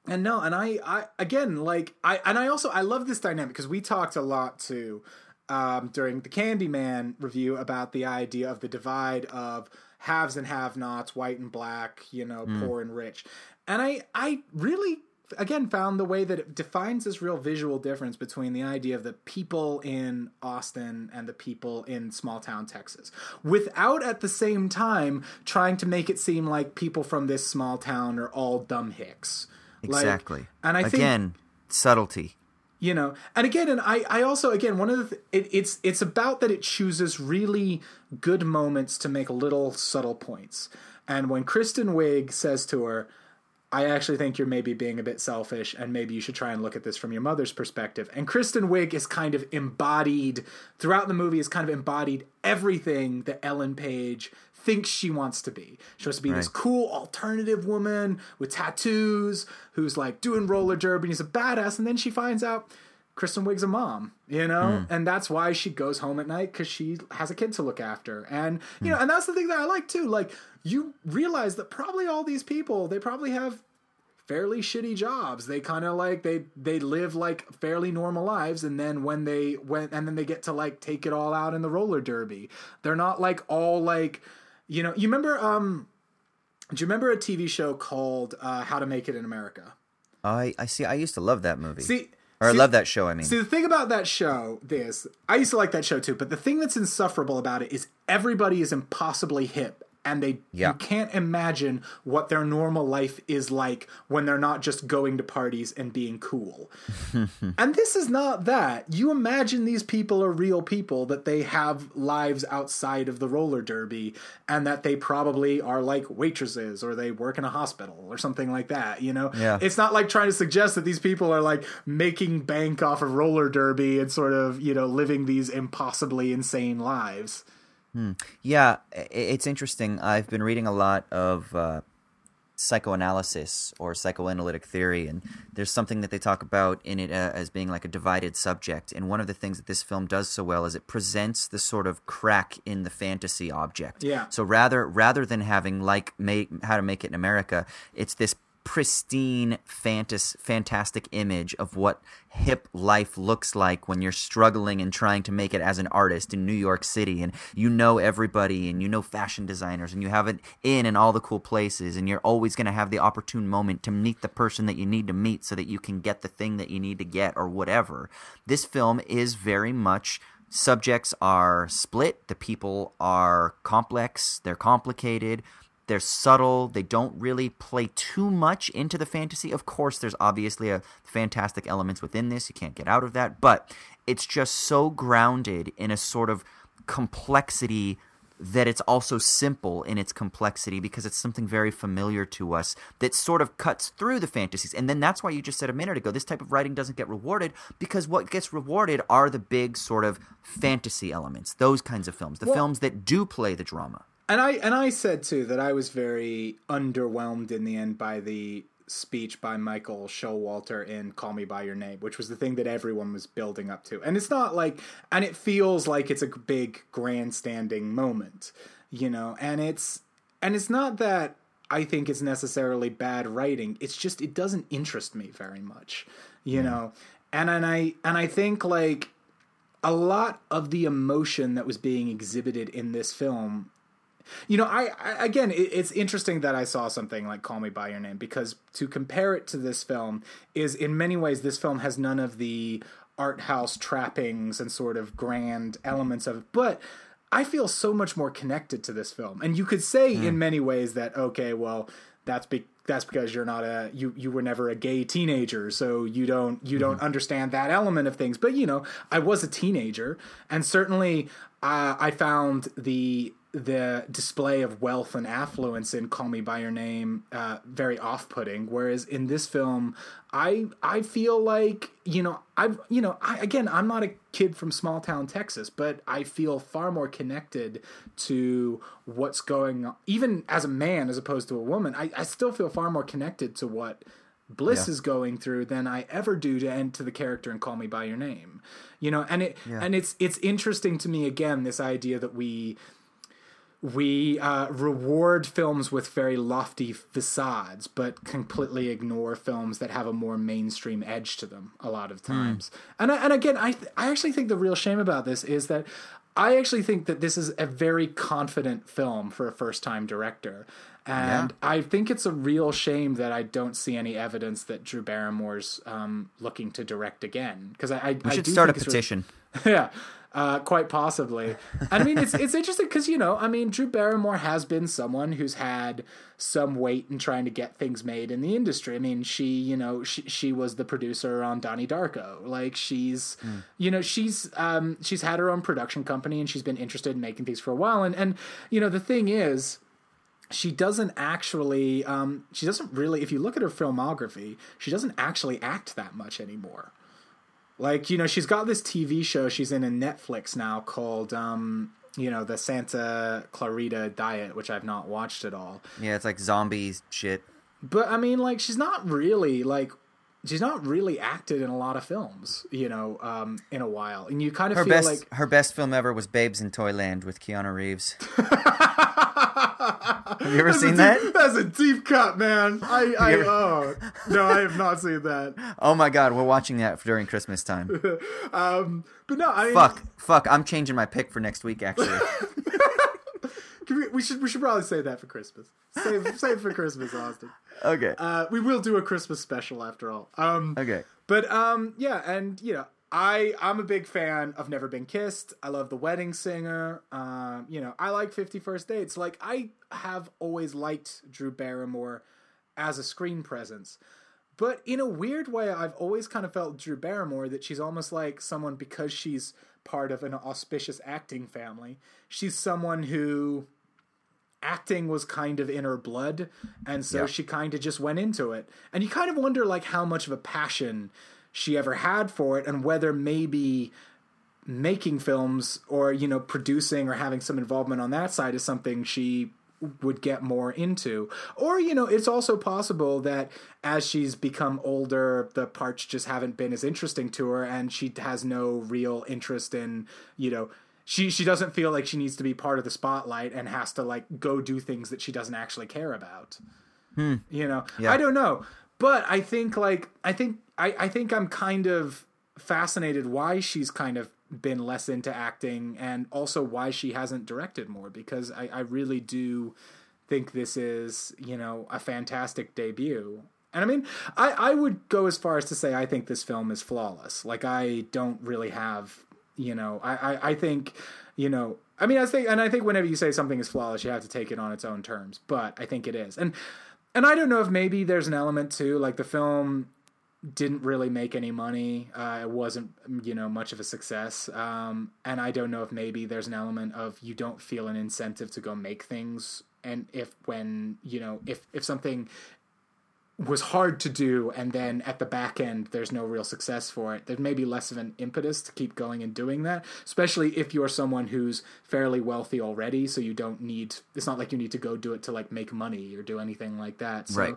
and no, and I, I again, like I, and I also I love this dynamic, because we talked a lot too um, during the Candyman review about the idea of the divide of haves and have-nots, white and black, you know, mm. poor and rich, and I I really. Again, found the way that it defines this real visual difference between the idea of the people in Austin and the people in small town Texas, without at the same time trying to make it seem like people from this small town are all dumb hicks. Exactly. Like, and I again, think, subtlety. You know, and again, and I, I also again one of the th- it, it's it's about that it chooses really good moments to make little subtle points. And when Kristen Wiig says to her, I actually think you're maybe being a bit selfish, and maybe you should try and look at this from your mother's perspective. And Kristen Wiig is kind of embodied throughout the movie is kind of embodied everything that Ellen Page thinks she wants to be. She wants to be right. This cool alternative woman with tattoos who's like doing roller derby and is a badass. And then she finds out Kristen Wiig's a mom, you know, mm. and that's why she goes home at night, because she has a kid to look after. And, you mm. know, and that's the thing that I like too. Like, you realize that probably all these people, they probably have fairly shitty jobs. They kind of like, they, they live like fairly normal lives. And then when they went, and then they get to like, take it all out in the roller derby. They're not like all like, you know, you remember, um, do you remember a T V show called uh, How to Make It in America? I, I see. I used to love that movie. See, Or see, I love that show, I mean. See, the thing about that show, this, I used to like that show too, but the thing that's insufferable about it is everybody is impossibly hip, and they yeah. you can't imagine what their normal life is like when they're not just going to parties and being cool. And this is not that. You imagine these people are real people, that they have lives outside of the roller derby, and that they probably are like waitresses, or they work in a hospital or something like that, you know? Yeah. It's not like trying to suggest that these people are like making bank off of roller derby and sort of, you know, living these impossibly insane lives. Hmm. Yeah, it's interesting. I've been reading a lot of uh, psychoanalysis or psychoanalytic theory, and there's something that they talk about in it uh, as being like a divided subject. And one of the things that this film does so well is it presents the sort of crack in the fantasy object. Yeah. So rather rather than having like make, How to Make It in America, it's this pristine fantas- fantastic image of what hip life looks like when you're struggling and trying to make it as an artist in New York City, and you know everybody, and you know fashion designers, and you have it in and all the cool places, and you're always going to have the opportune moment to meet the person that you need to meet so that you can get the thing that you need to get, or whatever. This film is very much subjects are split, the people are complex, they're complicated, they're subtle. They don't really play too much into the fantasy. Of course, there's obviously a fantastic elements within this. You can't get out of that. But it's just so grounded in a sort of complexity that it's also simple in its complexity, because it's something very familiar to us that sort of cuts through the fantasies. And then that's why you just said a minute ago, this type of writing doesn't get rewarded, because what gets rewarded are the big sort of fantasy elements, those kinds of films, the well, films that do play the drama. And I and I said, too, that I was very underwhelmed in the end by the speech by Michael Showalter in Call Me By Your Name, which was the thing that everyone was building up to. And it's not like – and it feels like it's a big grandstanding moment, you know. And it's and it's not that I think it's necessarily bad writing. It's just it doesn't interest me very much, you mm. know. And, and I and I think, like, a lot of the emotion that was being exhibited in this film – You know, I, I again, it, it's interesting that I saw something like Call Me By Your Name, because to compare it to this film is, in many ways, this film has none of the art house trappings and sort of grand elements of it. But I feel so much more connected to this film. And you could say mm. in many ways that, okay, well, that's be, that's because you're not a you, you were never a gay teenager, so you don't you mm. don't understand that element of things. But, you know, I was a teenager, and certainly uh, I found the the display of wealth and affluence in Call Me By Your Name uh, very off-putting, whereas in this film, I I feel like, you know, I've, you know, I, again, I'm not a kid from small-town Texas, but I feel far more connected to what's going on, even as a man as opposed to a woman. I, I still feel far more connected to what Bliss yeah. is going through than I ever do to end to the character in Call Me By Your Name. You know, and it yeah. and it's it's interesting to me, again, this idea that we... We uh, reward films with very lofty facades, but completely ignore films that have a more mainstream edge to them a lot of times. Mm. And I, and again, I th- I actually think the real shame about this is that I actually think that this is a very confident film for a first-time director. And yeah. I think it's a real shame that I don't see any evidence that Drew Barrymore's um, looking to direct again. Because I, I we should I do start a petition. Really, yeah. Uh, quite possibly. I mean, it's it's interesting because, you know, I mean, Drew Barrymore has been someone who's had some weight in trying to get things made in the industry. I mean, she, you know, she, she was the producer on Donnie Darko. Like, she's, mm. you know, she's um, she's had her own production company, and she's been interested in making things for a while. And, and you know, the thing is, she doesn't actually, um, she doesn't really, if you look at her filmography, she doesn't actually act that much anymore. Like, you know, she's got this T V show she's in a Netflix now called um, you know, the Santa Clarita Diet, which I've not watched at all. Yeah, it's like zombie shit. But I mean, like, she's not really like she's not really acted in a lot of films, you know, um, in a while. And you kind of her feel best, like her best film ever was Babes in Toyland with Keanu Reeves. Have you ever that's seen deep, that? That's a deep cut, man. I, I oh no, I have not seen that. Oh my god, we're watching that during Christmas time. um, but no, I mean, fuck, fuck. I'm changing my pick for next week. Actually, we, we should we should probably save that for Christmas. Save save for Christmas, Austin. Okay. Uh, we will do a Christmas special after all. Um, okay. But um, yeah, and you know, I I'm a big fan of Never Been Kissed. I love The Wedding Singer. Um, you know, I like Fifty First Dates. Like I. have always liked Drew Barrymore as a screen presence. But in a weird way, I've always kind of felt Drew Barrymore that she's almost like someone, because she's part of an auspicious acting family, she's someone who acting was kind of in her blood. And so yeah. she kind of just went into it. And you kind of wonder like how much of a passion she ever had for it, and whether maybe making films or, you know, producing or having some involvement on that side is something she would get more into. Or, you know, it's also possible that as she's become older, the parts just haven't been as interesting to her, and she has no real interest in, you know, she she doesn't feel like she needs to be part of the spotlight and has to like go do things that she doesn't actually care about. Hmm. You know, yeah. I don't know. But I think like I think I, I think I'm kind of fascinated why she's kind of been less into acting, and also why she hasn't directed more, because I, I really do think this is, you know, a fantastic debut. And I mean, I, I would go as far as to say I think this film is flawless. Like I don't really have, you know, I, I, I think, you know, I mean, I think, and I think whenever you say something is flawless, you have to take it on its own terms, but I think it is. And, and I don't know if maybe there's an element to like the film didn't really make any money. Uh, it wasn't, you know, much of a success. Um, and I don't know if maybe there's an element of you don't feel an incentive to go make things. And if, when, you know, if, if something was hard to do and then at the back end, there's no real success for it, there's maybe less of an impetus to keep going and doing that, especially if you're someone who's fairly wealthy already. So you don't need, it's not like you need to go do it to like make money or do anything like that. So right.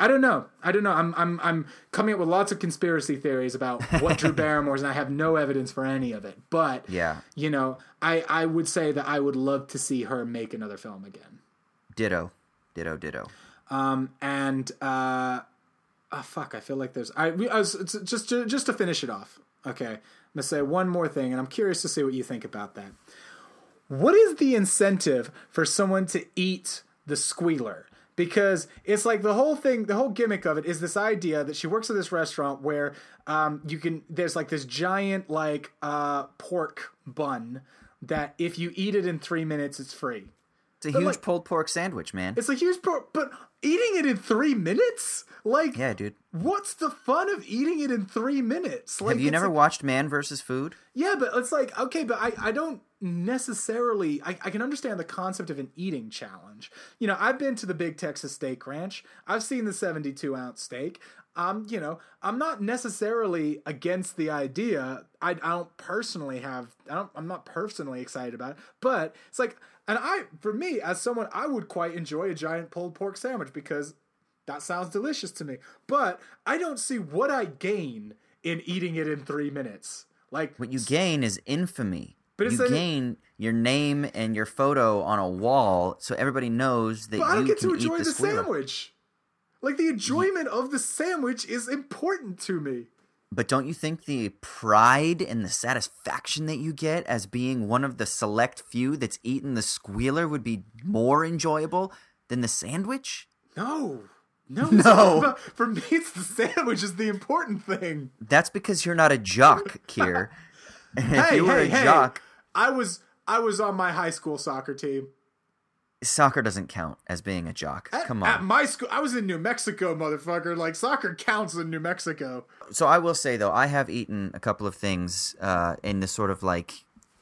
I don't know. I don't know. I'm, I'm, I'm coming up with lots of conspiracy theories about what Drew Barrymore's, and I have no evidence for any of it, but yeah, you know, I, I would say that I would love to see her make another film again. Ditto, ditto, ditto. Um, and, uh, oh, fuck, I feel like there's, I, we, I was just, just, just to finish it off. Okay. I'm gonna say one more thing, and I'm curious to see what you think about that. What is the incentive for someone to eat the squealer? Because it's like the whole thing, the whole gimmick of it is this idea that she works at this restaurant where, um, you can, there's like this giant, like, uh, pork bun that if you eat it in three minutes, it's free. It's a but huge like, pulled pork sandwich, man. It's a huge pork, but eating it in three minutes? Like, yeah, dude. What's the fun of eating it in three minutes? Like, have you never like, watched Man versus Food? Yeah, but it's like, okay, but I, I don't necessarily, I, I can understand the concept of an eating challenge. You know, I've been to the Big Texas Steak Ranch. I've seen the seventy-two ounce steak. Um, you know, I'm not necessarily against the idea. I, I don't personally have, I don't, I'm not personally excited about it, but it's like, and I, for me, as someone, I would quite enjoy a giant pulled pork sandwich because that sounds delicious to me, but I don't see what I gain in eating it in three minutes. Like what you gain is infamy. But it's you like, gain your name and your photo on a wall, so everybody knows that but you I don't get can to enjoy eat the, the sandwich. Like, the enjoyment of the sandwich is important to me. But don't you think the pride and the satisfaction that you get as being one of the select few that's eaten the squealer would be more enjoyable than the sandwich? No. No. No. For me, it's the sandwich is the important thing. That's because you're not a jock, Kier. Hey, if you were hey, a hey. jock. I was, I was on my high school soccer team. Soccer doesn't count as being a jock. At, Come on. At my school, I was in New Mexico, motherfucker. Like, soccer counts in New Mexico. So I will say, though, I have eaten a couple of things uh, in the sort of, like,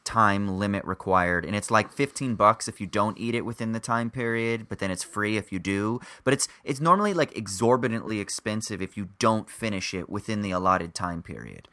time limit required. And it's, like, fifteen bucks if you don't eat it within the time period, but then it's free if you do. But it's it's normally, like, exorbitantly expensive if you don't finish it within the allotted time period.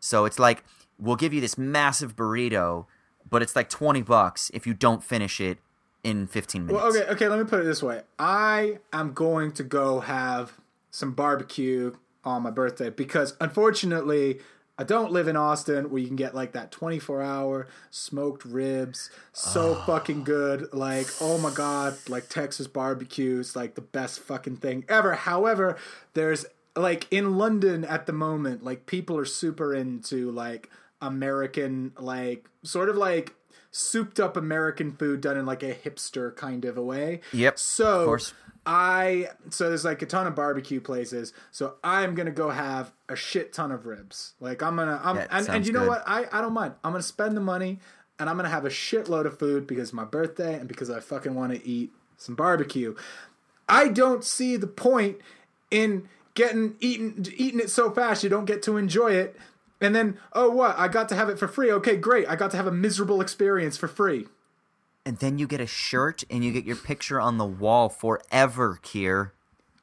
So it's like, we'll give you this massive burrito, but it's like twenty bucks if you don't finish it in fifteen minutes. Well, okay, okay, let me put it this way. I am going to go have some barbecue on my birthday because, unfortunately, I don't live in Austin where you can get, like, that twenty-four hour smoked ribs. So oh. fucking good. Like, oh, my God. Like, Texas barbecue is, like, the best fucking thing ever. However, there's, like, in London at the moment, like, people are super into, like, American, like, sort of, like, souped-up American food done in, like, a hipster kind of a way. Yep, so of course. I so there's like a ton of barbecue places, so I'm gonna go have a shit ton of ribs. Like I'm gonna, I'm, yeah, and, and you good. know what? I, I don't mind. I'm gonna spend the money, and I'm gonna have a shitload of food because it's my birthday and because I fucking want to eat some barbecue. I don't see the point in getting eating eating it so fast you don't get to enjoy it, and then oh what? I got to have it for free. Okay, great. I got to have a miserable experience for free. And then you get a shirt and you get your picture on the wall forever, Kier,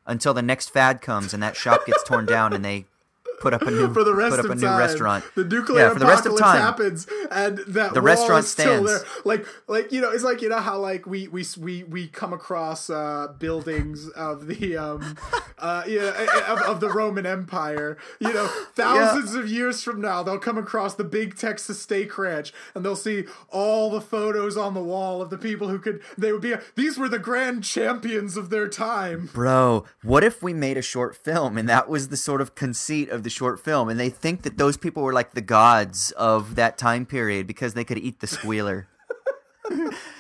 until the next fad comes and that shop gets torn down and they put up a new for the rest put up of a time, new restaurant. The nuclear yeah, for the rest of time happens and that the wall restaurant is stands. Still there. Like like you know, it's like you know how like we we we, we come across uh, buildings of the um uh yeah of, of the Roman Empire. You know, thousands yeah. of years from now they'll come across the big Texas Steak Ranch and they'll see all the photos on the wall of the people who could they would be these were the grand champions of their time. Bro, what if we made a short film and that was the sort of conceit of the short film, and they think that those people were like the gods of that time period because they could eat the squealer.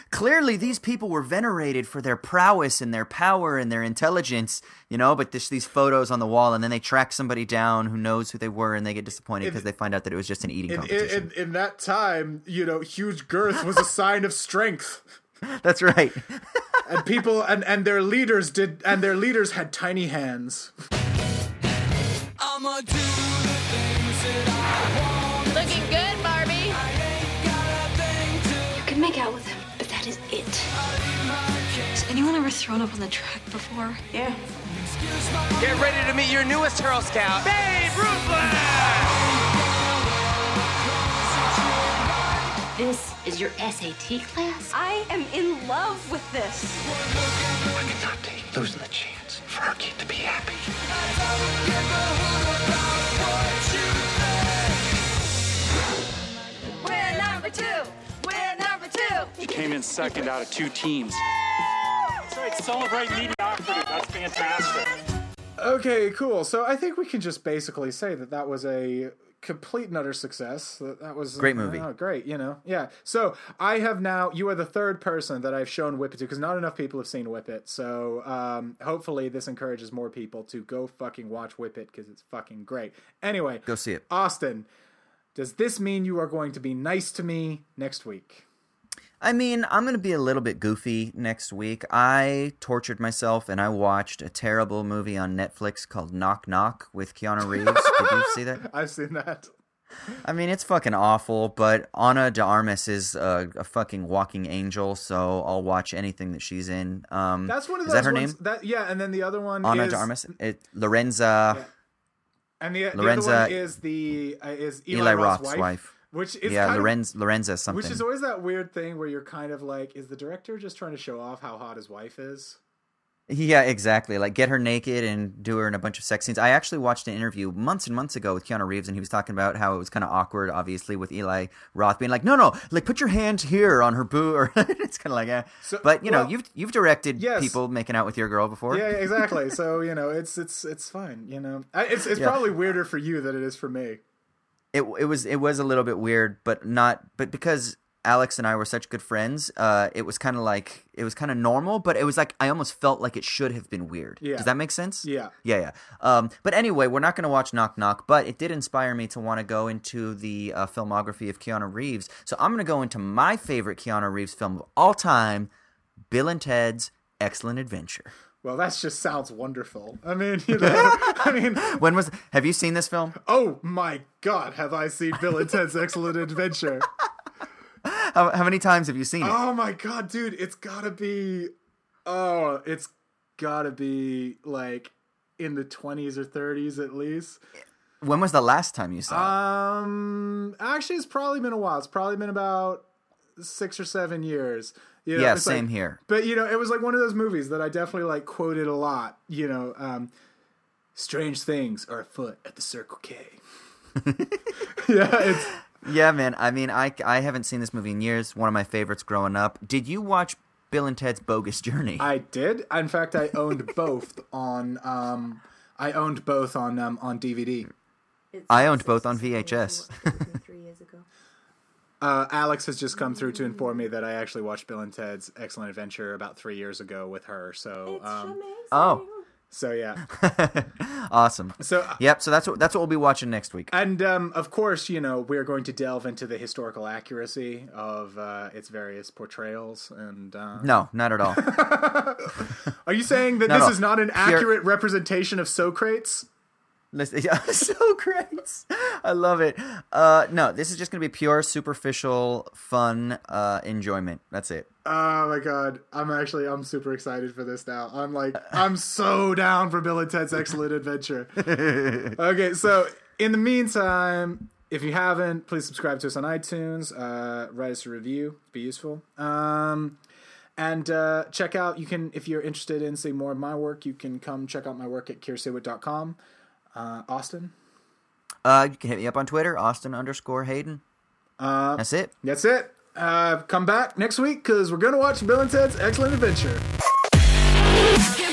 Clearly, these people were venerated for their prowess and their power and their intelligence, you know, but there's these photos on the wall, and then they track somebody down who knows who they were, and they get disappointed because they find out that it was just an eating in, competition. In, in, in that time, you know, huge girth was a sign of strength. That's right. And people and, and their leaders did, and their leaders had tiny hands. I'ma do the things that I want. Looking good, Barbie. I ain't got a thing to. You can make out with him, but that is it. Has anyone ever thrown up on the track before? Yeah. Get ready to meet your newest Girl Scout, Babe Ruthless! This is your S A T class? I am in love with this. I cannot take losing the chance for our kid to be happy. We're number two. We're number two. She came in second out of two teams. That's right. Celebrate mediocrity. That's fantastic. Okay, cool. So I think we can just basically say that that was a complete and utter success. That, that was great movie. Oh, great. You know, yeah. So I have now. You are the third person that I've shown Whip It to because not enough people have seen Whip It. So um, hopefully this encourages more people to go fucking watch Whip It because it's fucking great. Anyway, go see it, Austin. Does this mean you are going to be nice to me next week? I mean, I'm going to be a little bit goofy next week. I tortured myself and I watched a terrible movie on Netflix called Knock Knock with Keanu Reeves. Did you see that? I've seen that. I mean, it's fucking awful, but Ana de Armas is a, a fucking walking angel, so I'll watch anything that she's in. Um, That's one of those. Is that her ones, name? That, yeah, and then the other one Ana is... Ana de Armas. It, Lorenza... Yeah. And the, the other one is the uh, is Eli, Eli Roth's, Roth's wife, wife, which is yeah, kind Lorenz, of, Lorenza something. Which is always that weird thing where you're kind of like, is the director just trying to show off how hot his wife is? Yeah, exactly. Like get her naked and do her in a bunch of sex scenes. I actually watched an interview months and months ago with Keanu Reeves, and he was talking about how it was kind of awkward, obviously, with Eli Roth being like, "No, no, like put your hand here on her boo." Or it's kind of like, eh. So, but you well, know, you've you've directed yes. people making out with your girl before. Yeah, exactly. So you know, it's it's it's fine. You know, it's it's yeah. probably weirder for you than it is for me. It it was it was a little bit weird, but not but because. Alex and I were such good friends. Uh, it was kind of like it was kind of normal, but it was like I almost felt like it should have been weird. Yeah. Does that make sense? Yeah, yeah, yeah. Um, but anyway, we're not going to watch Knock Knock, but it did inspire me to want to go into the uh, filmography of Keanu Reeves. So I'm going to go into my favorite Keanu Reeves film of all time, Bill and Ted's Excellent Adventure. Well, that just sounds wonderful. I mean, you know, I mean, when was? Have you seen this film? Oh my God, have I seen Bill and Ted's Excellent Adventure? How, how many times have you seen it? Oh my God, dude, it's gotta be, oh, it's gotta be like in the twenties or thirties at least. When was the last time you saw it? Um, actually, it's probably been a while. It's probably been about six or seven years. You know, yeah, same like, here. But, you know, it was like one of those movies that I definitely like quoted a lot, you know, um, strange things are afoot at the Circle K. yeah, it's... yeah, man. I mean, I, I haven't seen this movie in years. One of my favorites growing up. Did you watch Bill and Ted's Bogus Journey? I did. In fact, I owned both on um, I owned both on um, on D V D. It's I owned both on V H S. Three years ago. Uh, Alex has just come through to inform me that I actually watched Bill and Ted's Excellent Adventure about three years ago with her. So it's um, amazing. Oh. So yeah, awesome. So yep. So that's what that's what we'll be watching next week. And um, of course, you know, we're going to delve into the historical accuracy of uh, its various portrayals. And uh... no, not at all. Are you saying that this is not an accurate You're... representation of Socrates? Socrates, I love it. Uh, no, this is just going to be pure, superficial, fun uh, enjoyment. That's it. Oh my god, I'm actually I'm super excited for this now. I'm like I'm so down for Bill and Ted's Excellent Adventure. Okay, so in the meantime, if you haven't, please subscribe to us on iTunes. Uh, write us a review; be useful. Um, and uh, check out you can if you're interested in seeing more of my work, you can come check out my work at kier siewit dot com. Uh, Austin, uh, you can hit me up on Twitter, Austin underscore Hayden. Uh, that's it. That's it. Uh, come back next week because we're going to watch Bill and Ted's Excellent Adventure.